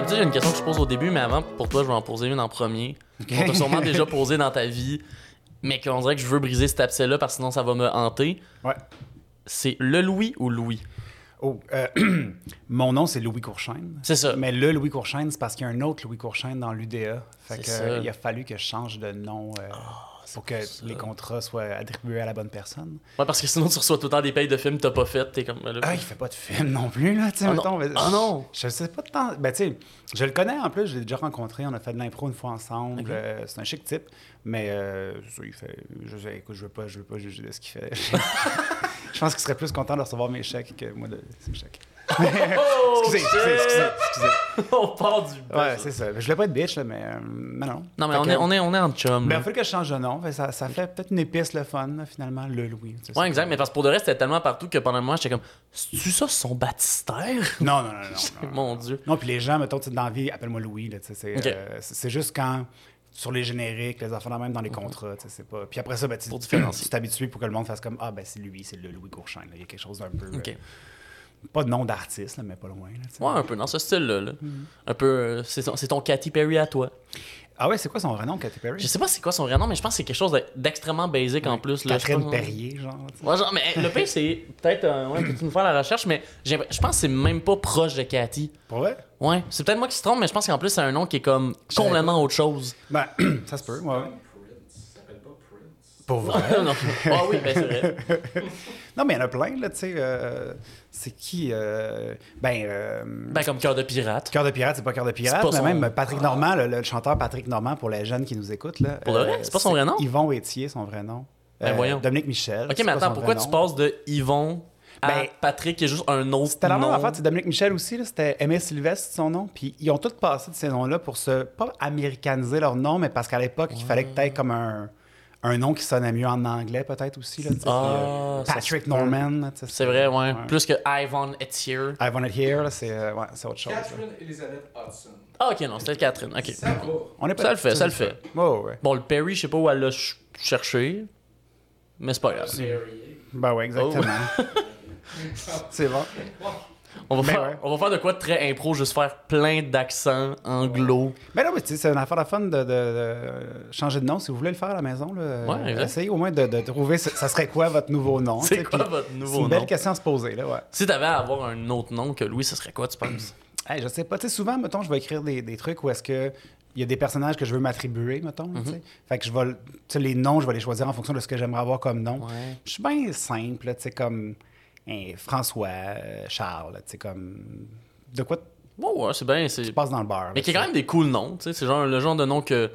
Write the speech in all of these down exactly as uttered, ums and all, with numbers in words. d'habitude, il y a une question que je pose au début, mais avant, pour toi, je vais en poser une en premier. Okay. On t'a sûrement déjà posé dans ta vie, mais qu'on dirait que je veux briser cet abcès-là parce que sinon ça va me hanter. Ouais. C'est le Louis ou Louis? Oh, euh, mon nom, c'est Louis Courchesne. C'est ça. Mais le Louis Courchesne, c'est parce qu'il y a un autre Louis Courchesne dans l'U D A. Fait que, il a fallu que je change de nom euh, oh, pour que ça. Les contrats soient attribués à la bonne personne. Ouais, parce que sinon, tu reçois tout le temps des payes de films que t'as pas faites. T'es comme, là, ah, il fait pas de films non plus, là. Ah mettons, non. Ben, ah, non. Je, je sais pas de temps. Ben, tu sais, je le connais en plus. Je l'ai déjà rencontré. On a fait de l'impro une fois ensemble. Okay. Euh, c'est un chic type. Mais euh, ça, il fait. Je, écoute, je veux pas, je veux pas juger de ce qu'il fait. Je pense qu'il serait plus content de recevoir mes chèques que moi de ses chèques. Oh, excusez, excusez, excusez, excusez. On part du bas. Ouais, c'est ça. Je voulais pas être bitch, là, mais, euh, mais non. Non, mais on, que, est, on est on est en chum. Mais il faut que je change de nom. Fait, ça, ça fait peut-être une épice, le fun, là, finalement, le Louis. Ouais, ça, exact. Mais parce que pour le reste, c'était tellement partout que pendant le moment, j'étais comme, c'est-tu ça son baptistère? Non, non, non, non. non Mon non. Dieu. Non, puis les gens, mettons, dans la vie, appelle-moi Louis. Là, c'est, okay. euh, c'est juste quand. Sur les génériques, les enfants même dans les contrats, tu sais, c'est pas... Puis après ça, ben, tu t'es habitué pour que le monde fasse comme « Ah, ben c'est lui, c'est le Louis Courchesne. » Il y a quelque chose d'un peu... Okay. Euh, pas de nom d'artiste, là, mais pas loin. Là, ouais, un peu dans ce style-là. Là. Mm-hmm. Un peu... Euh, c'est, ton, c'est ton Katy Perry à toi. Ah ouais, c'est quoi son vrai nom, Katy Perry? Je sais pas c'est quoi son vrai nom, mais je pense que c'est quelque chose d'extrêmement basique ouais, en plus. Là, Catherine pense, Perrier, genre. Ouais, genre, mais le pire, c'est peut-être... Euh, ouais, peux-tu nous faire la recherche, mais j'ai, je pense que c'est même pas proche de Cathy. Pour vrai? Ouais, c'est peut-être moi qui se trompe, mais je pense qu'en plus, c'est un nom qui est comme complètement autre chose. Ben, ça se peut, ouais. Ça s'appelle pas Prince. Pour vrai? Ah oui, ben c'est vrai. Non, mais il y en a plein, là, tu sais. Euh, c'est qui? Euh, ben, euh, ben, comme Cœur de pirate. Cœur de pirate, c'est pas Cœur de pirate, mais son... même Patrick Normand, le, le chanteur Patrick Normand, pour les jeunes qui nous écoutent, là. Pour le vrai? Euh, c'est pas son c'est vrai nom? Yvon Éthier, son vrai nom. Ben, euh, voyons. Dominique Michel. OK, mais attends, pourquoi tu passes de Yvon... Ben, Patrick, qui est juste un autre c'était nom. C'était la même affaire. C'est Dominique Michel aussi. Là, c'était Emma Sylvestre, son nom. Puis ils ont tous passé de ces noms-là pour se... Pas américaniser leur nom, mais parce qu'à l'époque, ouais. il fallait que tu aies comme un, un nom qui sonnait mieux en anglais, peut-être aussi. Là, ah, puis, euh, Patrick c'est... Normand. C'est, c'est vrai, ouais. ouais. Plus que Yvon Éthier. Yvon Éthier, là, c'est, euh, ouais, c'est autre chose. Catherine Elizabeth Hudson. Ah, OK, non, c'était Catherine. Okay. Ça, On est pas... ça le fait, ça, ça le fait. fait. Oh, ouais. Bon, le Perry, je sais pas où elle l'a ch- cherché, mais c'est pas grave. Ben ouais, exactement. Oh. C'est bon. On va, ben faire, ouais. on va faire de quoi de très impro, juste faire plein d'accents anglo. Mais là, oui, c'est une affaire de fun de, de, de changer de nom. Si vous voulez le faire à la maison, là, ouais, essayez au moins de, de trouver ce, ça serait quoi votre nouveau nom. C'est quoi puis, votre nouveau nom? C'est une belle nom. Question à se poser. Là, ouais. Si tu avais à avoir un autre nom que Louis, ce serait quoi, tu penses? Hey, je sais pas. T'sais, souvent, mettons, je vais écrire des, des trucs où est-ce que il y a des personnages que je veux m'attribuer, mettons. Mm-hmm. Fait que je vais, les noms, je vais les choisir en fonction de ce que j'aimerais avoir comme nom. Ouais. Je suis bien simple, tu sais, comme... Hey, François, euh, Charles, tu sais, comme. De quoi. T... Oh, ouais, c'est bien. C'est... Tu passes dans le bar. Mais qui est quand même des cool noms, tu sais. C'est genre le genre de nom que.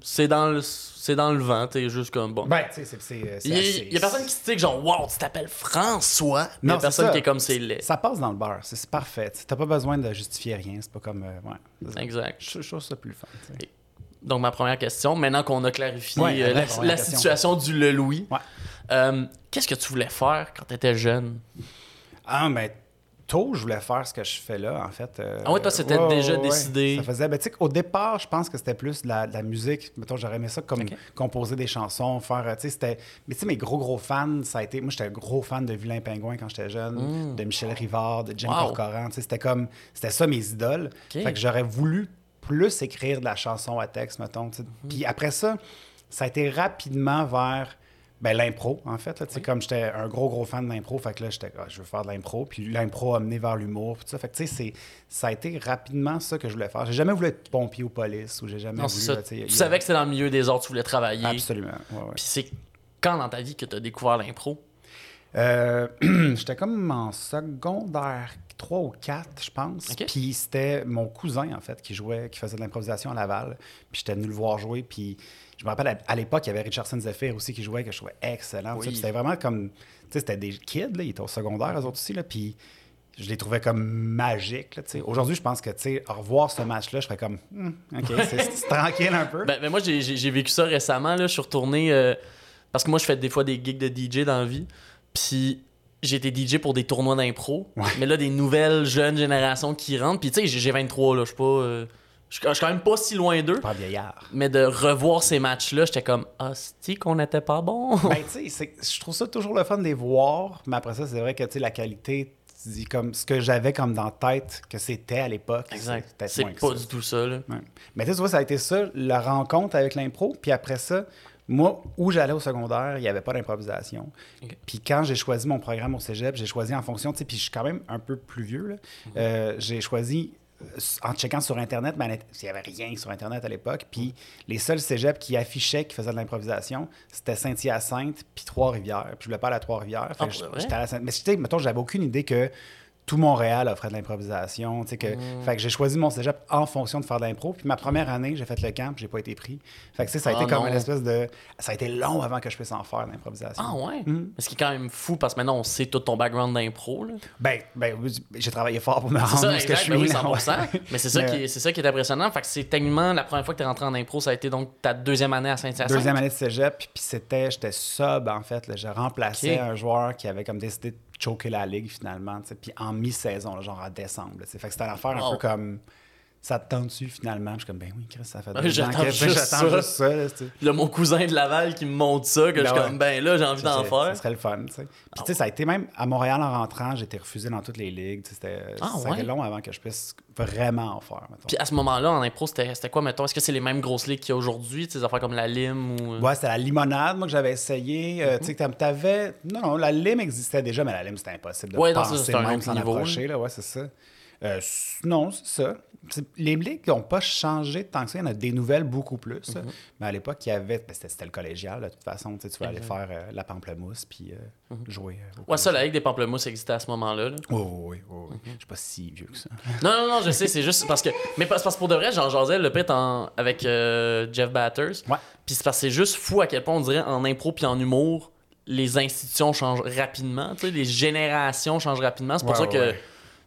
C'est dans le, c'est dans le vent, t'es juste comme bon. Ben, tu sais, c'est. c'est, c'est, assez... y a personne qui se dit, genre, wow, tu t'appelles François. Mais non, y a personne ça. qui est comme c'est laid. Ça passe dans le beurre, c'est, c'est parfait. T'sais, t'as pas besoin de justifier rien, c'est pas comme. Euh, ouais. Exact. Je trouve ça plus fun, tu sais. Donc, ma première question, maintenant qu'on a clarifié ouais, euh, la, la, la situation du Le Louis. Ouais. Euh, qu'est-ce que tu voulais faire quand tu étais jeune? Ah, ben, tôt, je voulais faire ce que je fais là, en fait. Euh, ah oui, toi, c'était ouais, déjà ouais, décidé. Ça faisait... Ben, tu sais, au départ, je pense que c'était plus de la, la musique. Mettons, j'aurais aimé ça comme okay. composer des chansons, faire... Tu sais, c'était... Mais tu sais, mes gros, gros fans, ça a été... Moi, j'étais un gros fan de Vilain Pingouin quand j'étais jeune, mm. de Michel Rivard, de Jim wow. Corcoran. Tu sais, c'était comme... C'était ça, mes idoles. Okay. Fait que j'aurais voulu plus écrire de la chanson à texte, mettons. Mm. Puis après ça, ça a été rapidement vers... Ben, l'impro, en fait. Là, oui. Comme j'étais un gros, gros fan de l'impro, fait que là, j'étais, ah, je veux faire de l'impro. Puis l'impro a mené vers l'humour. Tout ça. Fait que, tu sais, c'est, ça a été rapidement ça que je voulais faire. J'ai jamais voulu être pompier ou police ou j'ai jamais non, voulu. Là, tu a... savais que c'était dans le milieu des arts, tu voulais travailler. Absolument. Ouais, ouais. Puis c'est quand dans ta vie que tu as découvert l'impro? Euh, j'étais comme en secondaire trois ou quatre, je pense. Okay. Puis c'était mon cousin, en fait, qui jouait, qui faisait de l'improvisation à Laval. Puis j'étais venu le voir jouer. Puis je me rappelle, à l'époque, il y avait Richardson Zéphir aussi qui jouait, que je trouvais excellent. Oui. Puis c'était vraiment comme... Tu sais, c'était des kids, là, ils étaient au secondaire, eux autres aussi, là, puis je les trouvais comme magiques, là, tu sais. Aujourd'hui, je pense que, tu sais, revoir ce match-là, je ferais comme... Hm, OK, c'est, c'est tranquille un peu. Ben, ben moi, j'ai, j'ai, j'ai vécu ça récemment, là. Je suis retourné... Euh, parce que moi, je fais des fois des gigs de D J dans la vie, puis... J'ai été D J pour des tournois d'impro, ouais. mais là, des nouvelles jeunes générations qui rentrent. Puis, tu sais, j'ai vingt-trois, là, je suis pas... Euh, je suis quand même pas si loin d'eux. Pas vieillard. Mais de revoir ces matchs-là, j'étais comme, ah, c'est-tu qu'on n'était pas bon? Ben, tu sais, je trouve ça toujours le fun de les voir, mais après ça, c'est vrai que, tu sais, la qualité, tu dis comme ce que j'avais comme dans la tête que c'était à l'époque. Exact. C'est, c'est pas ça. Du tout ça. Là. Ouais. Mais tu vois, ça a été ça, la rencontre avec l'impro. Puis après ça, moi, où j'allais au secondaire, il n'y avait pas d'improvisation. Okay. Puis quand j'ai choisi mon programme au cégep, j'ai choisi en fonction, tu sais, puis je suis quand même un peu plus vieux, là. Mm-hmm. Euh, j'ai choisi en checkant sur Internet, ben, il n'y avait rien sur Internet à l'époque. Puis les seuls cégeps qui affichaient, qui faisaient de l'improvisation, c'était Saint-Hyacinthe puis Trois-Rivières. Puis je voulais pas aller à Trois-Rivières. Oh, je, j'étais à la Saint- Mais tu sais, mettons, j'avais aucune idée que tout Montréal offrait de l'improvisation. Tu sais, que, mm. Fait que j'ai choisi mon cégep en fonction de faire de l'impro. Puis ma première année, j'ai fait le camp, j'ai pas été pris. Fait que ça a ah, été comme non. une espèce de... Ça a été long avant que je puisse en faire, l'improvisation. Ah ouais? Mm. Ce qui est quand même fou, parce que maintenant, on sait tout ton background d'impro. Là. Ben, ben, j'ai travaillé fort pour me rendre ça, exact, ce que je suis. Ben oui, cent pour cent, ouais. Mais c'est ça, mais... Qui, c'est ça qui est impressionnant. Fait que c'est techniquement la première fois que t'es rentré en impro, ça a été donc ta deuxième année à Saint-Hyacinthe. Deuxième année de cégep, puis c'était... J'étais sub, en fait. Là. Je remplaçais okay. un joueur qui avait comme décidé de choquer la ligue, finalement. Puis en mi-saison, là, genre en décembre. Là, fait que c'était l'affaire oh. un peu comme... Ça te tente-tu, finalement? Je suis comme, ben oui, Chris, ça fait deux j'attends ans. Juste j'attends ça. juste ça. Là, là, mon cousin de Laval qui me montre ça, que là, je suis comme, ben là, j'ai envie d'en faire. Ça serait le fun, tu sais. Puis oh. tu sais, ça a été même, à Montréal, en rentrant, j'ai été refusé dans toutes les ligues. C'était ah, ça ouais? long avant que je puisse vraiment en faire, mettons. Puis à ce moment-là, en impro, c'était, c'était quoi, mettons? Est-ce que c'est les mêmes grosses ligues qu'il y a aujourd'hui, des affaires comme la Lime ou... Ouais, c'était la Limonade, moi, que j'avais essayé. Euh, mm-hmm. Tu sais, t'avais... Non, non, la Lime existait déjà, mais la Lime, c'était impossible de ouais, penser ça, même s'en approcher, là. Ouais, c'est ça. Euh, non, c'est ça. C'est, les ligues n'ont pas changé tant que ça. Il y en a des nouvelles beaucoup plus. Mm-hmm. Mais à l'époque, il y avait... Ben c'était, c'était le collégial, de toute façon. Tu vas aller faire euh, la pamplemousse puis euh, mm-hmm. jouer. Euh, ouais, ça, la ligue des pamplemousses existait à ce moment-là. Là. Oh, oui, oui, oui. Mm-hmm. Je suis pas si vieux que ça. Non, non, non, je sais. C'est juste parce que... Mais parce, parce que pour de vrai, j'en jasais le pit en, avec euh, Jeff Batters. Ouais. Puis c'est parce que c'est juste fou à quel point on dirait en impro puis en humour, les institutions changent rapidement. Les générations changent rapidement. C'est pour ouais, ça que... Ouais.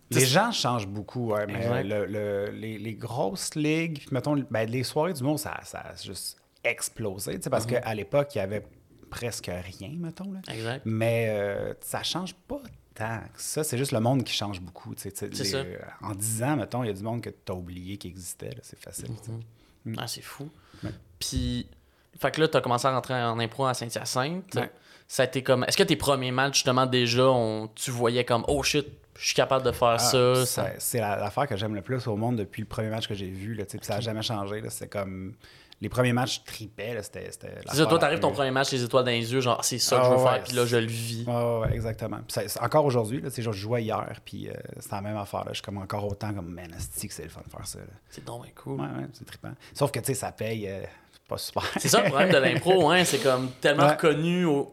Les gens changent beaucoup, ouais, mais le, le, les, les grosses ligues, puis mettons, ben, les soirées du monde, ça, ça a juste explosé, parce mm-hmm. qu'à l'époque, il y avait presque rien, mettons. Là. Exact. Mais euh, ça change pas tant que ça. C'est juste le monde qui change beaucoup. T'sais, t'sais, c'est les, ça. Euh, en dix ans, mettons, il y a du monde que t'as oublié qui existait. Là, c'est facile. Mm-hmm. Mm. Ah, c'est fou. Ouais. Puis, fait que là, t'as commencé à rentrer en impro à Saint-Hyacinthe. Ouais. Ça a été comme... Est-ce que tes premiers matchs, justement, déjà, on... tu voyais comme « Oh shit! » Je suis capable de faire ah, ça. ça. C'est la, l'affaire que j'aime le plus au monde depuis le premier match que j'ai vu. Là, okay. Ça n'a jamais changé. Là, c'est comme... Les premiers matchs tripaient. Là, c'était, c'était c'est ça, toi, t'arrives ton premier match, les étoiles dans les yeux, genre, c'est ça que ah, je veux ouais, faire, puis là, je le vis. Ah, ouais, exactement. C'est, c'est, encore aujourd'hui, là, genre, je jouais hier, puis euh, c'est la même affaire. Là. Je suis comme encore autant comme, man, c'est que c'est le fun de faire ça. Là. C'est donc bien cool. Ouais, ouais, c'est trippant. Sauf que, tu sais, ça paye euh, pas super. C'est ça le problème de l'impro, hein. C'est comme tellement ouais. reconnu. Au...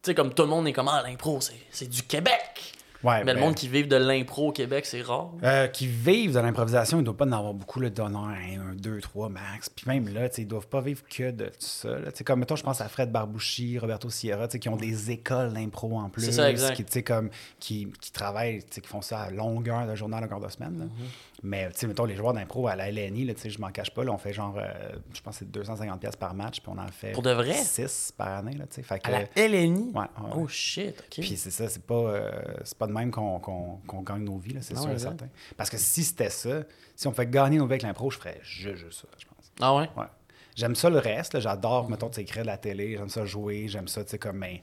Tu sais, comme tout le monde est comme, ah, l'impro, c'est, c'est du Québec. Ouais, mais ben, le monde qui vit de l'impro au Québec, c'est rare. Euh, qui vivent de l'improvisation, ils doivent pas en avoir beaucoup le d'honneur, un, un, deux, trois max. Puis même là, ils doivent pas vivre que de tout ça. Comme mettons, je pense à Fred Barbouchi, Roberto Sierra, qui ont des écoles d'impro en plus. C'est ça, exact. Qui, comme, qui, qui travaillent, qui font ça à longueur de journal, longueur de semaine. Là. Mm-hmm. Mais mettons, les joueurs d'impro à la L N I, je m'en cache pas, là, on fait genre, euh, je pense que c'est deux cent cinquante dollars par match, puis on en fait six par année. Là, fait que, à la L N I? Ouais, ouais. Oh shit, OK. Puis c'est ça, c'est pas, euh, c'est pas de même qu'on, qu'on, qu'on gagne nos vies, là, c'est ah sûr ouais, et certain. Parce que si c'était ça, si on fait gagner nos vies avec l'impro, je ferais juste, juste ça, je pense. Ah ouais? Ouais. J'aime ça le reste, là, j'adore, mm-hmm. mettons, écrire de la télé, j'aime ça jouer, j'aime ça, tu sais, comme, mais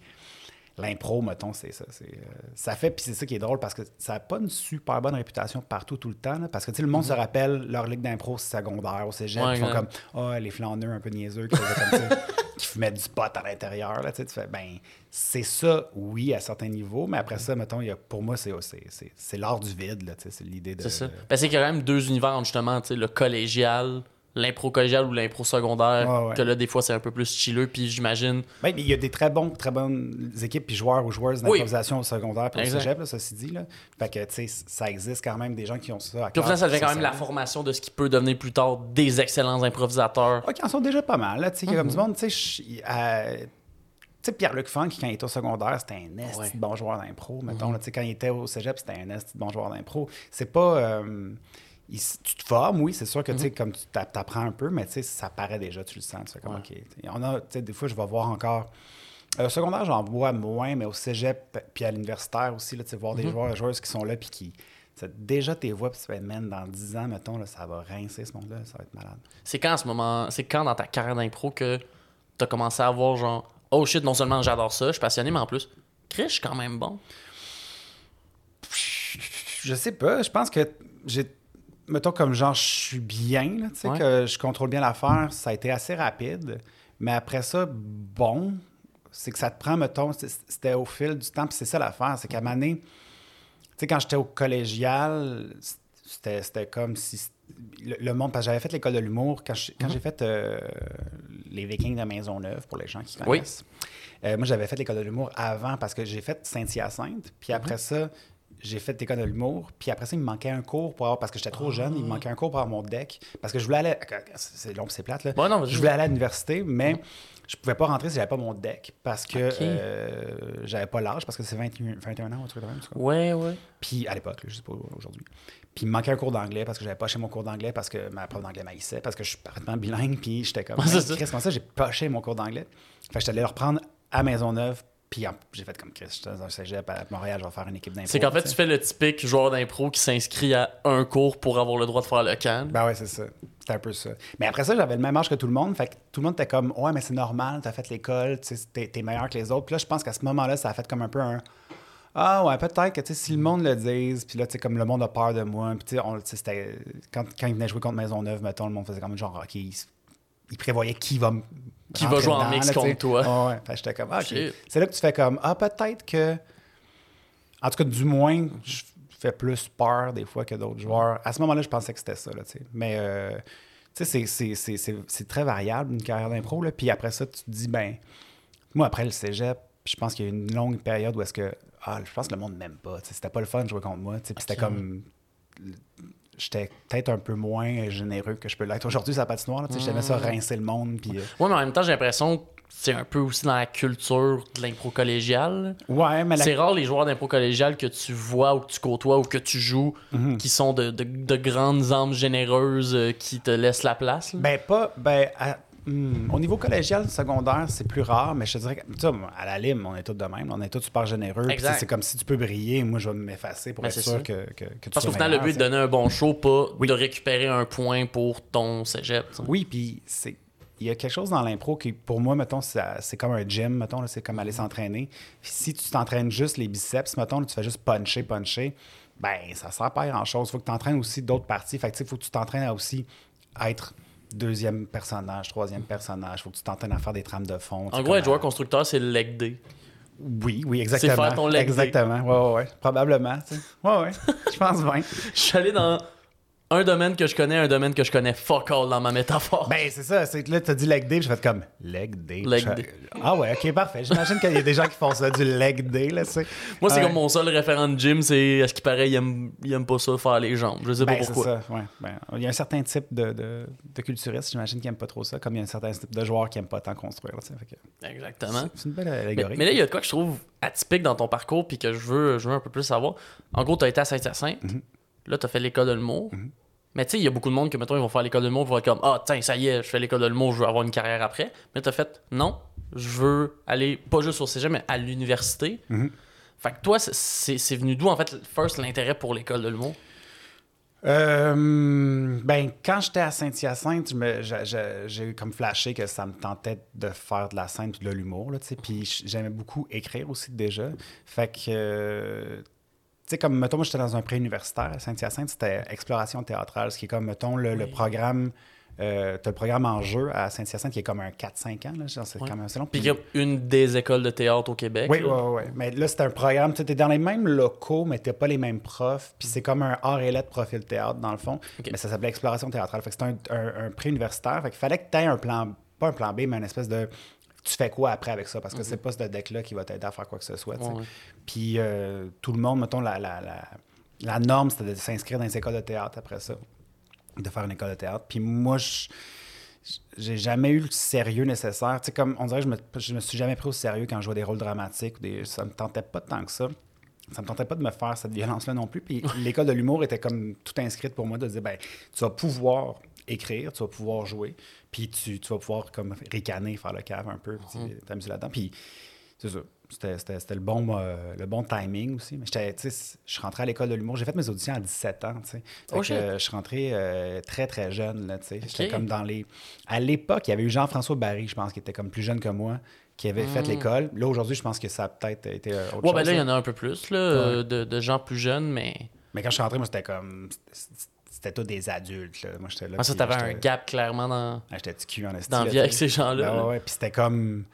l'impro, mettons, c'est ça. C'est, euh, ça fait, puis c'est ça qui est drôle, parce que ça n'a pas une super bonne réputation partout, tout le temps, là, parce que, tu sais, le monde mm-hmm. se rappelle leur ligue d'impro secondaire au cégep, ouais, ils font comme, ah, oh, les flaneurs un peu niaiseux, qui faisaient comme ça. Qui fumaient du pot à l'intérieur, là, tu sais, tu fais, ben, c'est ça, oui, à certains niveaux, mais après ça, mettons, y a, pour moi, c'est, c'est, c'est, c'est l'art du vide, là, tu sais, c'est l'idée de... C'est ça. Parce qu'il y a quand même deux univers, justement, tu sais, le collégial, l'impro collégial ou l'impro secondaire, ouais, ouais. que là, des fois, c'est un peu plus chilleux, puis j'imagine... Ben, il y a des très bons, très bonnes équipes, puis joueurs ou joueuses d'improvisation oui. au secondaire, puis au cégep, là, ceci dit, là. Fait que, tu sais, ça existe quand même des gens qui ont ça à puis cœur. Puis ça, ça devient quand même la formation de ce qui peut devenir plus tard des excellents improvisateurs. Ouais, qui en sont déjà pas mal, là, tu sais, il y a comme du monde, tu sais... Tu sais, Pierre Luc Funk, quand il était au secondaire, c'était un est ouais. bon joueur d'impro, mettons. Mm-hmm. Tu sais, quand il était au cégep, c'était un est bon joueur d'impro. C'est pas... Euh, il, tu te formes, oui, c'est sûr que, mm-hmm. tu sais, comme tu t'apprends un peu, mais tu sais, ça paraît déjà, tu le sens. Tu fais comme, ouais. OK. On a, tu sais, des fois, je vais voir encore... Au secondaire, j'en vois moins, mais au cégep, puis à l'universitaire aussi, là, tu sais, voir des mm-hmm. joueurs et joueuses qui sont là, puis qui... Déjà, tes voix, puis tu fais, man, dans dix ans, mettons, là, ça va rincer ce monde-là, ça va être malade. C'est quand, en ce moment... C'est quand, dans ta carrière d'impro, que t'as commencé à voir, genre... Oh shit, non seulement j'adore ça, je suis passionné, mais en plus, Chris, je suis quand même bon. je sais pas, je pense que j'ai, mettons comme genre, je suis bien, là, tu sais, ouais. que je contrôle bien l'affaire, ça a été assez rapide, mais après ça, bon, c'est que ça te prend, mettons, c'était au fil du temps, puis c'est ça l'affaire, c'est qu'à un moment donné, tu sais, quand j'étais au collégial, c'était, c'était comme si le, le monde, parce que j'avais fait l'école de l'humour, quand, je, quand mm-hmm. j'ai fait euh, les Vikings de Maisonneuve, pour les gens qui connaissent, oui. euh, moi j'avais fait l'école de l'humour avant, parce que j'ai fait Saint-Hyacinthe, puis après mm-hmm. ça, j'ai fait l'école de l'humour, puis après ça, il me manquait un cours pour avoir, parce que j'étais trop jeune, il me manquait un cours pour avoir mon deck, parce que je voulais aller, c'est long, c'est plate, là, bon, non, je voulais aller à l'université, mais... Mm-hmm. Je pouvais pas rentrer si j'avais pas mon deck parce que okay. euh, j'avais pas l'âge, parce que c'est vingt et un ans ou un truc de même. Ouais, ouais. Puis à l'époque, là, je sais pas aujourd'hui. Puis il me manquait un cours d'anglais parce que j'avais poché mon cours d'anglais parce que ma prof d'anglais m'haïssait, parce que je suis parfaitement bilingue, puis j'étais comme, Chris, comme ça, j'ai poché mon cours d'anglais. Fait que j'étais allé le reprendre à Maisonneuve, puis j'ai fait comme Chris, j'étais dans un cégep à Montréal, je vais faire une équipe d'impro. C'est qu'en fait, t'sais. Tu fais le typique joueur d'impro qui s'inscrit à un cours pour avoir le droit de faire le can. Ben ouais, c'est ça. C'était un peu ça. Mais après ça, j'avais le même âge que tout le monde. Fait que tout le monde était comme, ouais, mais c'est normal, t'as fait l'école, t'es, t'es meilleur que les autres. Puis là, je pense qu'à ce moment-là, ça a fait comme un peu un. Ah ouais, peut-être que tu sais, si le monde le dise, puis là, tu sais, comme le monde a peur de moi. Puis tu sais, c'était. Quand, quand ils venaient jouer contre Maisonneuve, mettons, le monde faisait comme genre, OK, ils il prévoyaient qui va. Qui va jouer dedans, en mix là, contre t'sais. Toi. Ah, ouais, fait que j'étais comme, ah, OK. C'est là que tu fais comme, ah, peut-être que. En tout cas, du moins, je. Fait plus peur des fois que d'autres joueurs. À ce moment-là, je pensais que c'était ça. Là, mais euh, tu sais, c'est, c'est, c'est, c'est, c'est très variable, une carrière d'impro. Là. Puis après ça, tu te dis, ben moi, après le cégep, je pense qu'il y a eu une longue période où est-ce que, ah, je pense que le monde ne m'aime pas. T'sais, c'était pas le fun de jouer contre moi. Puis okay. C'était comme, j'étais peut-être un peu moins généreux que je peux l'être aujourd'hui sur la patinoire. Là, mmh. J'aimais ça rincer le monde. Puis, euh... oui, mais en même temps, j'ai l'impression que c'est un peu aussi dans la culture de l'impro collégiale. Ouais, mais la... c'est rare les joueurs d'impro collégiale que tu vois ou que tu côtoies ou que tu joues mm-hmm. qui sont de, de, de grandes âmes généreuses qui te laissent la place. Là. Ben pas, ben à, mm, au niveau collégial secondaire c'est plus rare, mais je te dirais que tu sais, à la lime on est tous de même, on est tous super généreux. Pis c'est comme si tu peux briller, moi je vais m'effacer pour ben, être sûr que, que, que tu. Parce qu'au final le but c'est de donner un bon show, pas oui. de récupérer un point pour ton cégep. T'sais. Oui, puis c'est. Il y a quelque chose dans l'impro qui, pour moi, mettons, ça, c'est comme un gym, mettons, là, c'est comme aller s'entraîner. Si tu t'entraînes juste les biceps, mettons, là, tu fais juste puncher, puncher, ben ça sert pas à grand-chose. Il faut que tu t'entraînes aussi d'autres parties. Fait que, tu sais, faut que tu t'entraînes à aussi être deuxième personnage, troisième personnage. Faut que tu t'entraînes à faire des trames de fond. En gros, être joueur constructeur, c'est le leg day. Oui, oui, exactement. C'est faire ton leg day. Exactement, ouais, ouais, ouais. Probablement, tu sais. Ouais, ouais, je pense bien. Je suis allé dans... un domaine que je connais, un domaine que je connais fuck all dans ma métaphore. Ben, c'est ça. C'est, là, t'as dit leg day, puis j'ai fait comme leg day. Leg day. Ah ouais, OK, parfait. J'imagine qu'il y a des gens qui font ça, du leg day. Là, c'est... moi, c'est ouais. comme mon seul référent de gym, c'est à ce qui paraît, il aime, il aime pas ça, faire les jambes. Je sais ben, pas pourquoi. C'est ça, ouais. Ben, il y a un certain type de, de, de culturiste, j'imagine, qui aime pas trop ça, comme il y a un certain type de joueur qui aime pas tant construire. Fait que... exactement. C'est, c'est une belle allégorie. Mais, mais là, il y a de quoi que je trouve atypique dans ton parcours, puis que je veux, je veux un peu plus savoir. En gros, t'as été à Saint-Hyacinthe. Mm-hmm. Là, t'as fait l'école de l'humour. Mm-hmm. Mais tu sais, il y a beaucoup de monde que, mettons, ils vont faire l'école de l'humour, ils vont être comme, ah, tiens, ça y est, je fais l'école de l'humour, je veux avoir une carrière après. Mais t'as fait, non, je veux aller, pas juste au cégep, mais à l'université. Mm-hmm. Fait que toi, c'est, c'est venu d'où, en fait, first, l'intérêt pour l'école de l'humour? Euh, ben, quand j'étais à Saint-Hyacinthe, je me, je, je, j'ai eu comme flashé que ça me tentait de faire de la scène puis de l'humour, là, tu sais. Puis j'aimais beaucoup écrire aussi déjà. Fait que. Euh, tu sais, comme, mettons, moi, j'étais dans un pré-universitaire à Saint-Hyacinthe, c'était exploration théâtrale, ce qui est comme, mettons, le, oui. le programme, euh, t'as le programme en jeu à Saint-Hyacinthe qui est comme un quatre à cinq ans, là, genre, c'est oui. quand même assez long. Puis il y a une des écoles de théâtre au Québec. Oui, oui, oui. Ouais. Mais là, c'était un programme, tu t'es dans les mêmes locaux, mais t'as pas les mêmes profs, puis c'est comme un art et lettres profil théâtre, dans le fond, okay. mais ça s'appelait exploration théâtrale. Fait que c'était un, un, un pré-universitaire, fait qu'il fallait que t'aies un plan, pas un plan B, mais une espèce de... tu fais quoi après avec ça? Parce que mm-hmm. c'est pas ce deck-là qui va t'aider à faire quoi que ce soit. Ouais. Puis euh, tout le monde, mettons, la, la, la, la norme, c'était de s'inscrire dans les écoles de théâtre après ça, de faire une école de théâtre. Puis moi, je, j'ai jamais eu le sérieux nécessaire. Tu sais, comme on dirait que je me, je me suis jamais pris au sérieux quand je jouais des rôles dramatiques. Ou des, ça me tentait pas tant que ça. Ça me tentait pas de me faire cette violence-là non plus. Puis l'école de l'humour était comme tout inscrite pour moi de dire, ben tu vas pouvoir... écrire, tu vas pouvoir jouer, puis tu, tu vas pouvoir comme ricaner, faire le cave un peu, puis mmh. t'amuser là-dedans. Puis c'est ça, c'était, c'était, c'était le, bon, euh, le bon timing aussi. Mais j'étais, tu sais, je suis rentré à l'école de l'humour, j'ai fait mes auditions à dix-sept ans, tu sais. Oh, que, euh, je suis rentré euh, très, très jeune, là, tu sais. Okay. J'étais comme dans les... À l'époque, il y avait eu Jean-François Barry, je pense, qui était comme plus jeune que moi, qui avait mmh. fait l'école. Là, aujourd'hui, je pense que ça a peut-être été autre ouais, chose. Ouais, ben là, il y en a un peu plus, là, ouais. de, de gens plus jeunes, mais... Mais quand je suis rentré, moi, c'était comme... C'était tous des adultes, là. Moi, j'étais là. Ah, ça, t'avais un gap, clairement, dans... Ah, j'étais du cul, en estime. Dans la vie avec ces gens-là. Ben, ouais, ouais. Puis c'était comme...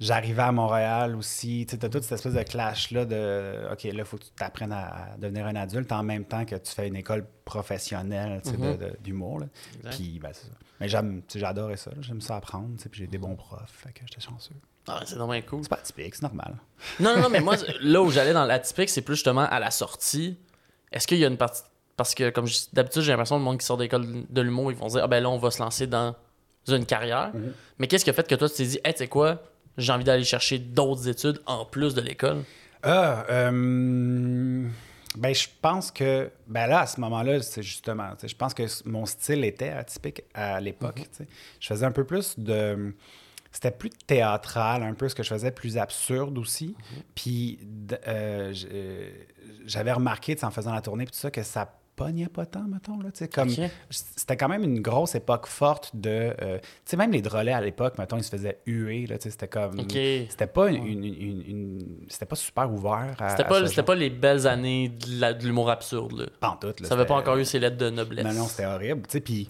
J'arrivais à Montréal aussi. Tu sais, t'as toute cette espèce de clash-là de... OK, là, faut que tu t'apprennes à devenir un adulte en même temps que tu fais une école professionnelle, tu sais, mm-hmm. de, de, d'humour, là. Exact. Puis, ben, c'est ça. Mais j'aime, tu sais, j'adorais ça, là. J'aime ça apprendre, tu sais, puis j'ai des bons profs. Fait que j'étais chanceux. Ah, c'est normal, cool. C'est pas atypique, c'est normal. Non, non, non, mais moi, là où j'allais dans l'atypique, c'est plus justement à la sortie. Est-ce qu'il y a une partie... Parce que, comme je, d'habitude, j'ai l'impression que le monde qui sort d'école de l'humour, ils vont dire « Ah ben là, on va se lancer dans une carrière. Mm-hmm. » Mais qu'est-ce qui a fait que toi, tu t'es dit « Hey, tu sais quoi? J'ai envie d'aller chercher d'autres études en plus de l'école. » Ah, euh, ben je pense que... Ben là, à ce moment-là, c'est justement... Je pense que mon style était atypique à l'époque. Mm-hmm. Je faisais un peu plus de... C'était plus théâtral, un peu ce que je faisais, plus absurde aussi. Mm-hmm. Puis euh, j'avais remarqué, en faisant la tournée, puis tout ça, que ça... pognait pas tant, mettons, là, tu sais, comme... Okay. C'était quand même une grosse époque forte de... Euh, tu sais, même les drôlets à l'époque, mettons, ils se faisaient huer, là, tu sais, c'était comme... Okay. C'était pas une, une, une, une... C'était pas super ouvert à... C'était pas, à c'était pas les belles années de, la, de l'humour absurde, là. Pas en tout, là. Ça avait pas encore eu ces lettres de noblesse. Non, non, c'était horrible, tu sais, puis...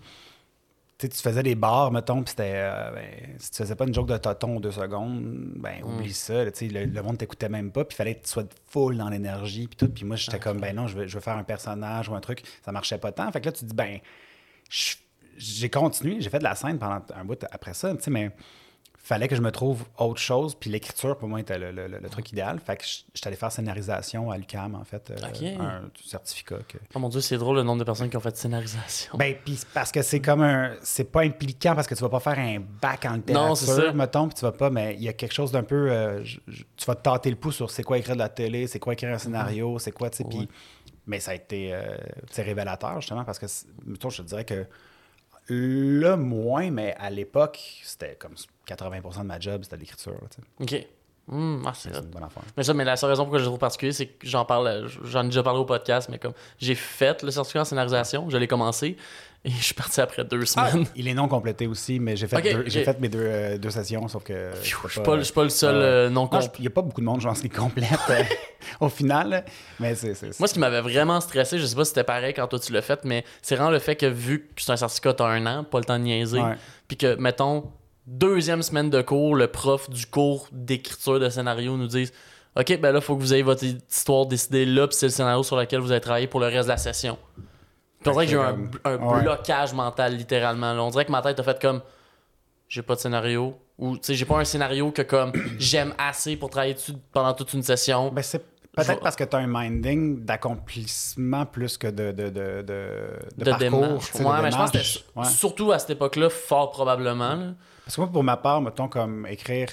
Tu sais, tu faisais des bars, mettons, puis c'était... Euh, ben, si tu faisais pas une joke de toton deux secondes, ben, mm. oublie ça, tu sais, le, le monde t'écoutait même pas, puis il fallait que tu sois full dans l'énergie, puis tout. Puis moi, j'étais okay. comme, ben non, je veux, je veux faire un personnage ou un truc. Ça marchait pas tant. Fait que là, tu te dis, ben, je, j'ai continué, j'ai fait de la scène pendant un bout après ça, tu sais, mais fallait que je me trouve autre chose, puis l'écriture, pour moi, était le, le, le, le truc idéal. Fait que j'étais allé faire scénarisation à l'U Q A M, en fait, euh, okay. un certificat. Que... Oh mon Dieu, c'est drôle le nombre de personnes qui ont fait de scénarisation. Ben, puis parce que c'est comme un... C'est pas impliquant, parce que tu vas pas faire un bac en littérature, non, c'est ça. mettons, puis tu vas pas... Mais il y a quelque chose d'un peu... Euh, je, je, tu vas te tâter le pouls sur c'est quoi écrire de la télé, c'est quoi écrire un scénario, mm-hmm. c'est quoi, tu sais, puis... Ouais. Mais ça a été euh, révélateur, justement, parce que, mettons, je te dirais que... Le moins, mais à l'époque, c'était comme quatre-vingts pour cent de ma job, c'était l'écriture. Tu sais. OK. Mmh, ah, c'est, c'est une bonne affaire. Mais, ça, mais la seule raison pour que je trouve particulier, c'est que j'en parle, j'en ai déjà parlé au podcast, mais comme j'ai fait le certificat en scénarisation, je l'ai commencé et je suis parti après deux semaines. Ah, il est non complété aussi, mais j'ai fait, okay, deux, okay. J'ai fait mes deux, euh, deux sessions, sauf que. Pfiou, je suis pas, pas, j'suis pas le seul euh, non complété. Il n'y a pas beaucoup de monde, je pense, qui complète euh, au final. Mais c'est, c'est, c'est... Moi, ce qui m'avait vraiment stressé, je sais pas si c'était pareil quand toi tu l'as fait, mais c'est vraiment le fait que vu que c'est un certificat, t'as un an, pas le temps de niaiser, puis que, mettons, deuxième semaine de cours, le prof du cours d'écriture de scénario nous dit « OK, ben là, il faut que vous ayez votre histoire décidée là, puis c'est le scénario sur lequel vous allez travailler pour le reste de la session. » Puis on dirait que j'ai eu un, un ouais. blocage mental, littéralement. Là, on dirait que ma tête a fait comme « J'ai pas de scénario. » Ou, tu sais, j'ai pas un scénario que comme « J'aime assez pour travailler dessus pendant toute une session. » Ben, c'est peut-être parce que t'as un minding d'accomplissement plus que de, de, de, de, de, de parcours. Démarche. Ouais, de mais démarche. Je pense que ouais. surtout à cette époque-là, fort probablement, là. Parce que moi, pour ma part, mettons, comme écrire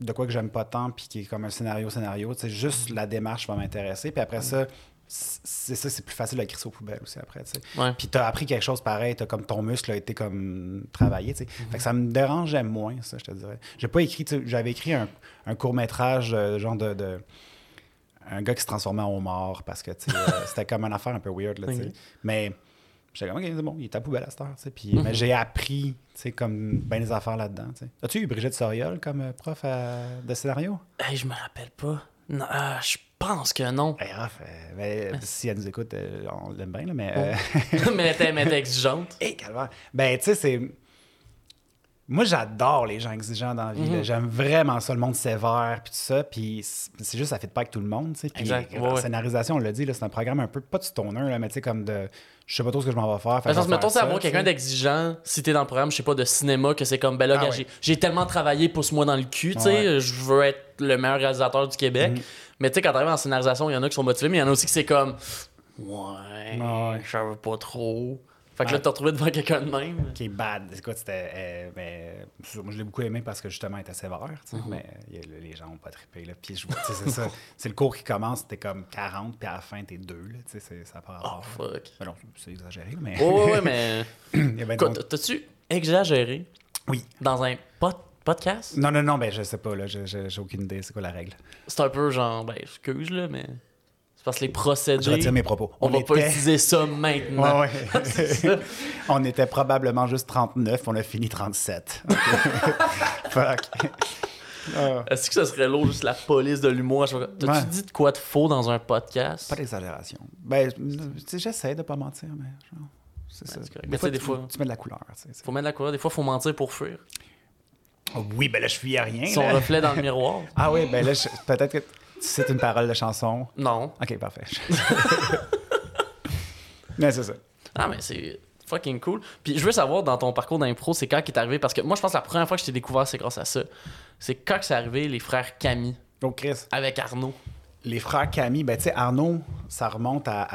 de quoi que j'aime pas tant, puis qui est comme un scénario-scénario, tu sais, juste la démarche va m'intéresser. Puis après ça, c'est ça, c'est plus facile à écrire ça aux poubelles aussi après, tu sais. Ouais. Puis t'as appris quelque chose pareil, t'as comme ton muscle a été comme travaillé, tu sais. Mm-hmm. Fait que ça me dérangeait moins, ça, je te dirais. J'ai pas écrit, tu sais, j'avais écrit un, un court-métrage, euh, genre de... de un gars qui se transformait en homard parce que, tu sais, euh, c'était comme une affaire un peu weird, là, tu sais. Okay. Mais... J'étais comme, OK, c'est bon, il est à poubelle à cette heure, tu sais. Puis, mm-hmm. mais j'ai appris, tu sais, comme bien des affaires là-dedans, tu sais. As-tu eu Brigitte Soriol comme prof à, de scénario? Hey, je me rappelle pas. Non, euh, je pense que non. Hey, Raph, euh, mais, si elle nous écoute, euh, on l'aime bien, là, mais... Oh. Euh... mais elle était exigeante. Hé, hey, calvaire. Ben, tu sais, c'est... Moi, j'adore les gens exigeants dans la vie. Mm-hmm. J'aime vraiment ça, le monde sévère, puis tout ça. Puis c'est juste, ça ne fit pas avec tout le monde, tu sais. Puis la scénarisation, on l'a dit, là, c'est un programme un peu, pas de stoner, là, mais tu sais, comme de... Je sais pas trop ce que je m'en vais faire. Fait que mettons, c'est avoir quelqu'un d'exigeant, si t'es dans le programme, je sais pas, de cinéma, que c'est comme, ben là, ah, ouais. j'ai, j'ai tellement travaillé, pousse-moi dans le cul, tu sais, ouais. je veux être le meilleur réalisateur du Québec. Mm-hmm. Mais tu sais, quand t'arrives en scénarisation, il y en a qui sont motivés, mais il y en a aussi qui c'est comme, ouais, ouais. je veux pas trop. Fait que là, t'as retrouvé devant quelqu'un de même. Qui est bad. Écoute, c'était. Euh, mais, moi, je l'ai beaucoup aimé parce que justement, il était sévère. Tu sais, mm-hmm. Mais a, les gens n'ont pas trippé. Là. Puis je vois, tu sais, c'est ça. C'est le cours qui commence, t'es comme quarante, puis à la fin, t'es deux. Là, tu sais, c'est, ça part à part. Oh, fuck. Ben non, c'est exagéré, mais. Oh, ouais, mais. ben Quoi, donc... T'as-tu exagéré? Oui. Dans un pot- podcast? Non, non, non, ben je sais pas. Là, j'ai, j'ai aucune idée. C'est quoi la règle? C'est un peu genre, ben, excuse, là, mais. C'est parce que les procédés... Je retire mes propos. On, on va était... pas utiliser ça maintenant. Ouais, ouais. C'est ça. on était probablement juste trente-neuf, on a fini trente-sept. Okay. Fuck. Ah. Est-ce que ça serait lourd, juste la police de l'humour? T'as-tu ouais. dit de quoi de faux dans un podcast? Pas d'exagération. Ben, tu sais, j'essaie de pas mentir, mais genre, c'est ben, ça. C'est correct. Des, fois, des tu, fois, tu mets de la couleur. C'est... Faut mettre de la couleur. Des fois, faut mentir pour fuir. Oh, oui, ben là, je fuis à rien. Son là. Reflet dans le miroir. Ah oui, ben là, je... peut-être que tu cites une parole de chanson. Non. OK, parfait. Mais c'est ça. Ah, mais c'est... fucking cool. Puis je veux savoir, dans ton parcours d'impro, c'est quand qui est arrivé? Parce que moi, je pense que la première fois que je t'ai découvert, c'est grâce à ça. C'est quand que c'est arrivé, les frères Camille. Donc, Chris. Avec Arnaud. Les frères Camille, ben tu sais, Arnaud, ça remonte à,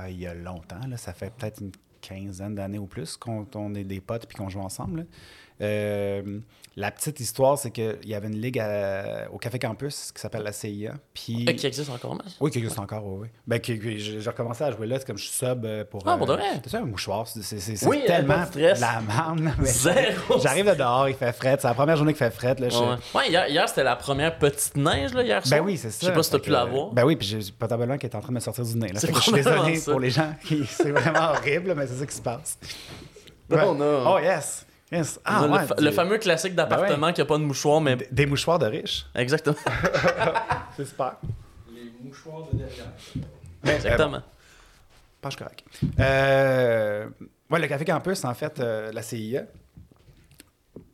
à... il y a longtemps. Là. Ça fait peut-être une quinzaine d'années ou plus qu'on on est des potes puis qu'on joue ensemble. Euh, la petite histoire, c'est qu'il y avait une ligue à, au Café Campus qui s'appelle la C I A. Puis... Euh, qui existe encore, mais... Oui, qui existe ouais. encore, oui. oui. Ben, que, que, j'ai recommencé à jouer là, c'est comme je suis sub pour... Ah, euh, pour de vrai? T'as-tu un mouchoir? C'est, c'est, c'est oui, tellement de la merde. J'arrive de dehors, il fait fret. C'est la première journée qu'il fait fret. Là, ouais. Je... ouais, hier, hier, c'était la première petite neige, là, hier soir. Ben oui, c'est ça. Je sais pas si t'as pu euh, la voir. Ben oui, puis j'ai Potabelin qui est en train de me sortir du nez. Là. C'est je suis désolé ça. Pour les gens. Qui... C'est vraiment horrible, mais c'est ça qui se passe. Non, non. Oh, yes! Yes. Ah, le, ouais, fa- le fameux classique d'appartement ben ouais. qui n'a pas de mouchoir, mais... Des, des mouchoirs de riches. Exactement. C'est super. Les mouchoirs de derrière. Exactement. Euh, bon. Page correcte. Euh, ouais, le Café Campus, en fait, euh, la C I A,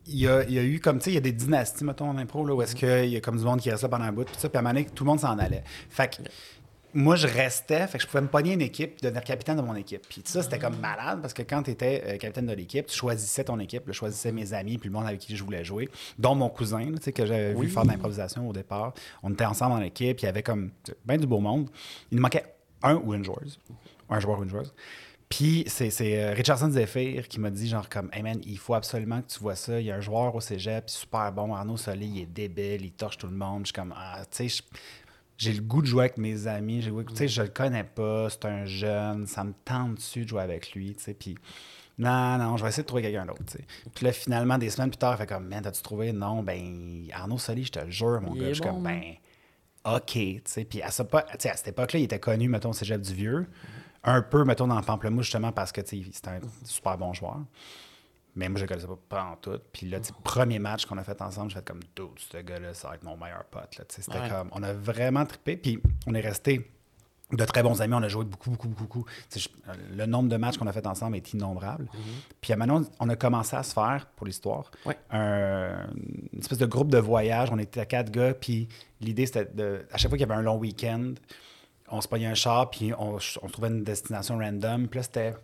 il y a, il y a eu comme, tu sais, il y a des dynasties, mettons, en impro, là, où est-ce qu'il y a comme du monde qui reste là pendant un bout, puis ça, puis à un moment donné, tout le monde s'en allait. Fait que... Moi, je restais, fait que je pouvais me pogner une équipe, devenir capitaine de mon équipe. Puis ça, c'était comme malade, parce que quand tu étais euh, capitaine de l'équipe, tu choisissais ton équipe, je choisissais mes amis, puis le monde avec qui je voulais jouer, dont mon cousin, tu sais, que j'avais oui. vu faire de l'improvisation au départ. On était ensemble en équipe, il y avait comme bien du beau monde. Il nous manquait un ou une joueuse, un joueur ou une joueuse. Puis c'est, c'est euh, Richardson Zéphir qui m'a dit genre comme « Hey man, il faut absolument que tu vois ça, il y a un joueur au cégep, super bon, Arnaud Soly, il est débile, il torche tout le monde. » Je suis comme « Ah, tu sais... » J'ai le goût de jouer avec mes amis. J'ai le goût, tu sais, je le connais pas, c'est un jeune, ça me tente dessus de jouer avec lui, tu sais, puis non, non, je vais essayer de trouver quelqu'un d'autre, tu sais. Puis là, finalement, des semaines plus tard, il fait comme, man, t'as-tu trouvé? Non, ben, Arnaud Soly, je te le jure, mon il gars, je suis bon, comme, ben, OK, tu sais. Puis à, ce, à cette époque-là, il était connu, mettons, au cégep du Vieux, mm-hmm. un peu, mettons, dans le Pamplemousse, justement, parce que, tu sais, c'était un super bon joueur. Mais moi, je le connaissais pas, pas en tout. Puis là, tu sais, premier match qu'on a fait ensemble, j'ai fait comme, dude, ce gars-là, ça va être mon meilleur pote. Là. Tu sais, c'était ouais. comme, on a vraiment trippé. Puis on est resté de très bons amis. On a joué beaucoup, beaucoup, beaucoup, beaucoup. Tu sais, je, le nombre de matchs qu'on a fait ensemble est innombrable. Mm-hmm. Puis à maintenant, on a commencé à se faire, pour l'histoire, ouais. un, une espèce de groupe de voyage. On était quatre gars. Puis l'idée, c'était de, à chaque fois qu'il y avait un long week-end, on se pognait un char, puis on, on se trouvait une destination random. Puis là, c'était.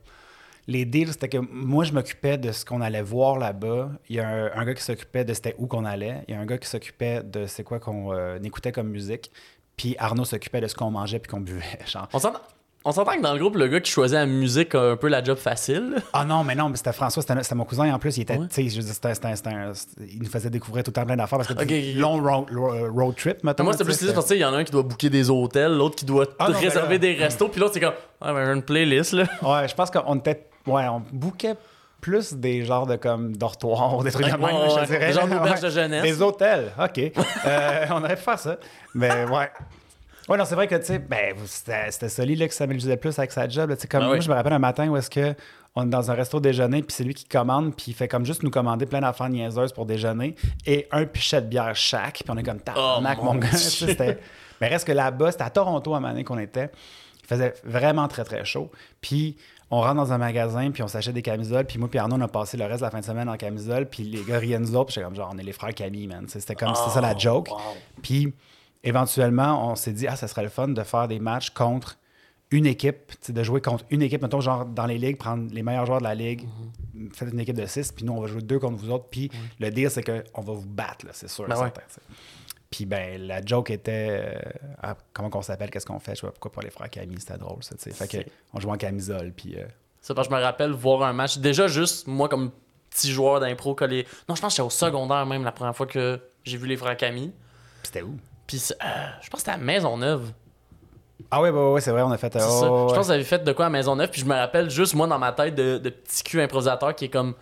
Les deals, c'était que moi, je m'occupais de ce qu'on allait voir là-bas. Il y a un, un gars qui s'occupait de c'était où qu'on allait. Il y a un gars qui s'occupait de c'est quoi qu'on euh, écoutait comme musique. Puis Arnaud s'occupait de ce qu'on mangeait puis qu'on buvait. Genre. On s'entend, on s'entend que dans le groupe, le gars qui choisit la musique a un peu la job facile. Ah non, mais non, mais c'était François, c'était, c'était mon cousin. En plus, il était, ouais. tu sais, je veux dire, c'était, c'était, c'était un, c'était, il nous faisait découvrir tout le temps plein d'affaires parce que okay, okay. long road, road trip, maintenant. Moi, c'était plus parce qu'il y en a un qui doit booker des hôtels, l'autre qui doit ah, non, réserver là, des restos, puis l'autre, c'est comme, ah, ben, une playlist, là. Ouais, je pense qu'on était. Ouais, on bookait plus des genres de comme dortoirs, des trucs comme ouais, ouais, je ouais. dirais. Des genres d'auberges ouais. de jeunesse. Des hôtels, OK. euh, on aurait pu faire ça, mais ouais. Ouais, non, c'est vrai que, tu sais, ben, c'était, c'était Soly là, qui s'amusait plus avec sa job. Comme ben moi, oui. je me rappelle un matin où est-ce que on est dans un resto déjeuner, puis c'est lui qui commande, puis il fait comme juste nous commander plein d'affaires niaiseuses pour déjeuner et un pichet de bière chaque, puis on est comme tabarnak, oh, mon gars. Mais reste que là-bas, c'était à Toronto à un moment donné qu'on était. Il faisait vraiment très, très chaud. Puis on rentre dans un magasin, puis on s'achète des camisoles. Puis moi puis Arnaud, on a passé le reste de la fin de semaine en camisole. Puis les gars riaient nous autres. Puis j'étais comme genre, on est les frères Camille, man. C'était comme, oh, c'était ça la joke. Wow. Puis éventuellement, on s'est dit, ah, ça serait le fun de faire des matchs contre une équipe. De jouer contre une équipe. Mettons, genre, dans les ligues, prendre les meilleurs joueurs de la ligue. Mm-hmm. Faites une équipe de six. Puis nous, on va jouer deux contre vous autres. Puis mm-hmm. le deal, c'est qu'on va vous battre, là, c'est sûr. Ben certain, ouais. Puis ben la joke était euh, comment qu'on s'appelle, qu'est-ce qu'on fait, je sais pas pourquoi pas les frères Camille, c'était drôle ça, tu sais. Fait que on jouait en camisole puis euh... ça parce que je me rappelle voir un match déjà juste moi comme petit joueur d'impro collé. Non, je pense que c'était au secondaire même la première fois que j'ai vu les frères Camille. C'était où? Puis euh, je pense que c'était à Maisonneuve. Ah ouais, bah ouais, c'est vrai, on a fait... Euh, c'est ça. Oh, ouais. Je pense que vous avez fait de quoi à Maisonneuve, puis je me rappelle juste moi dans ma tête de, de petit cul improvisateur qui est comme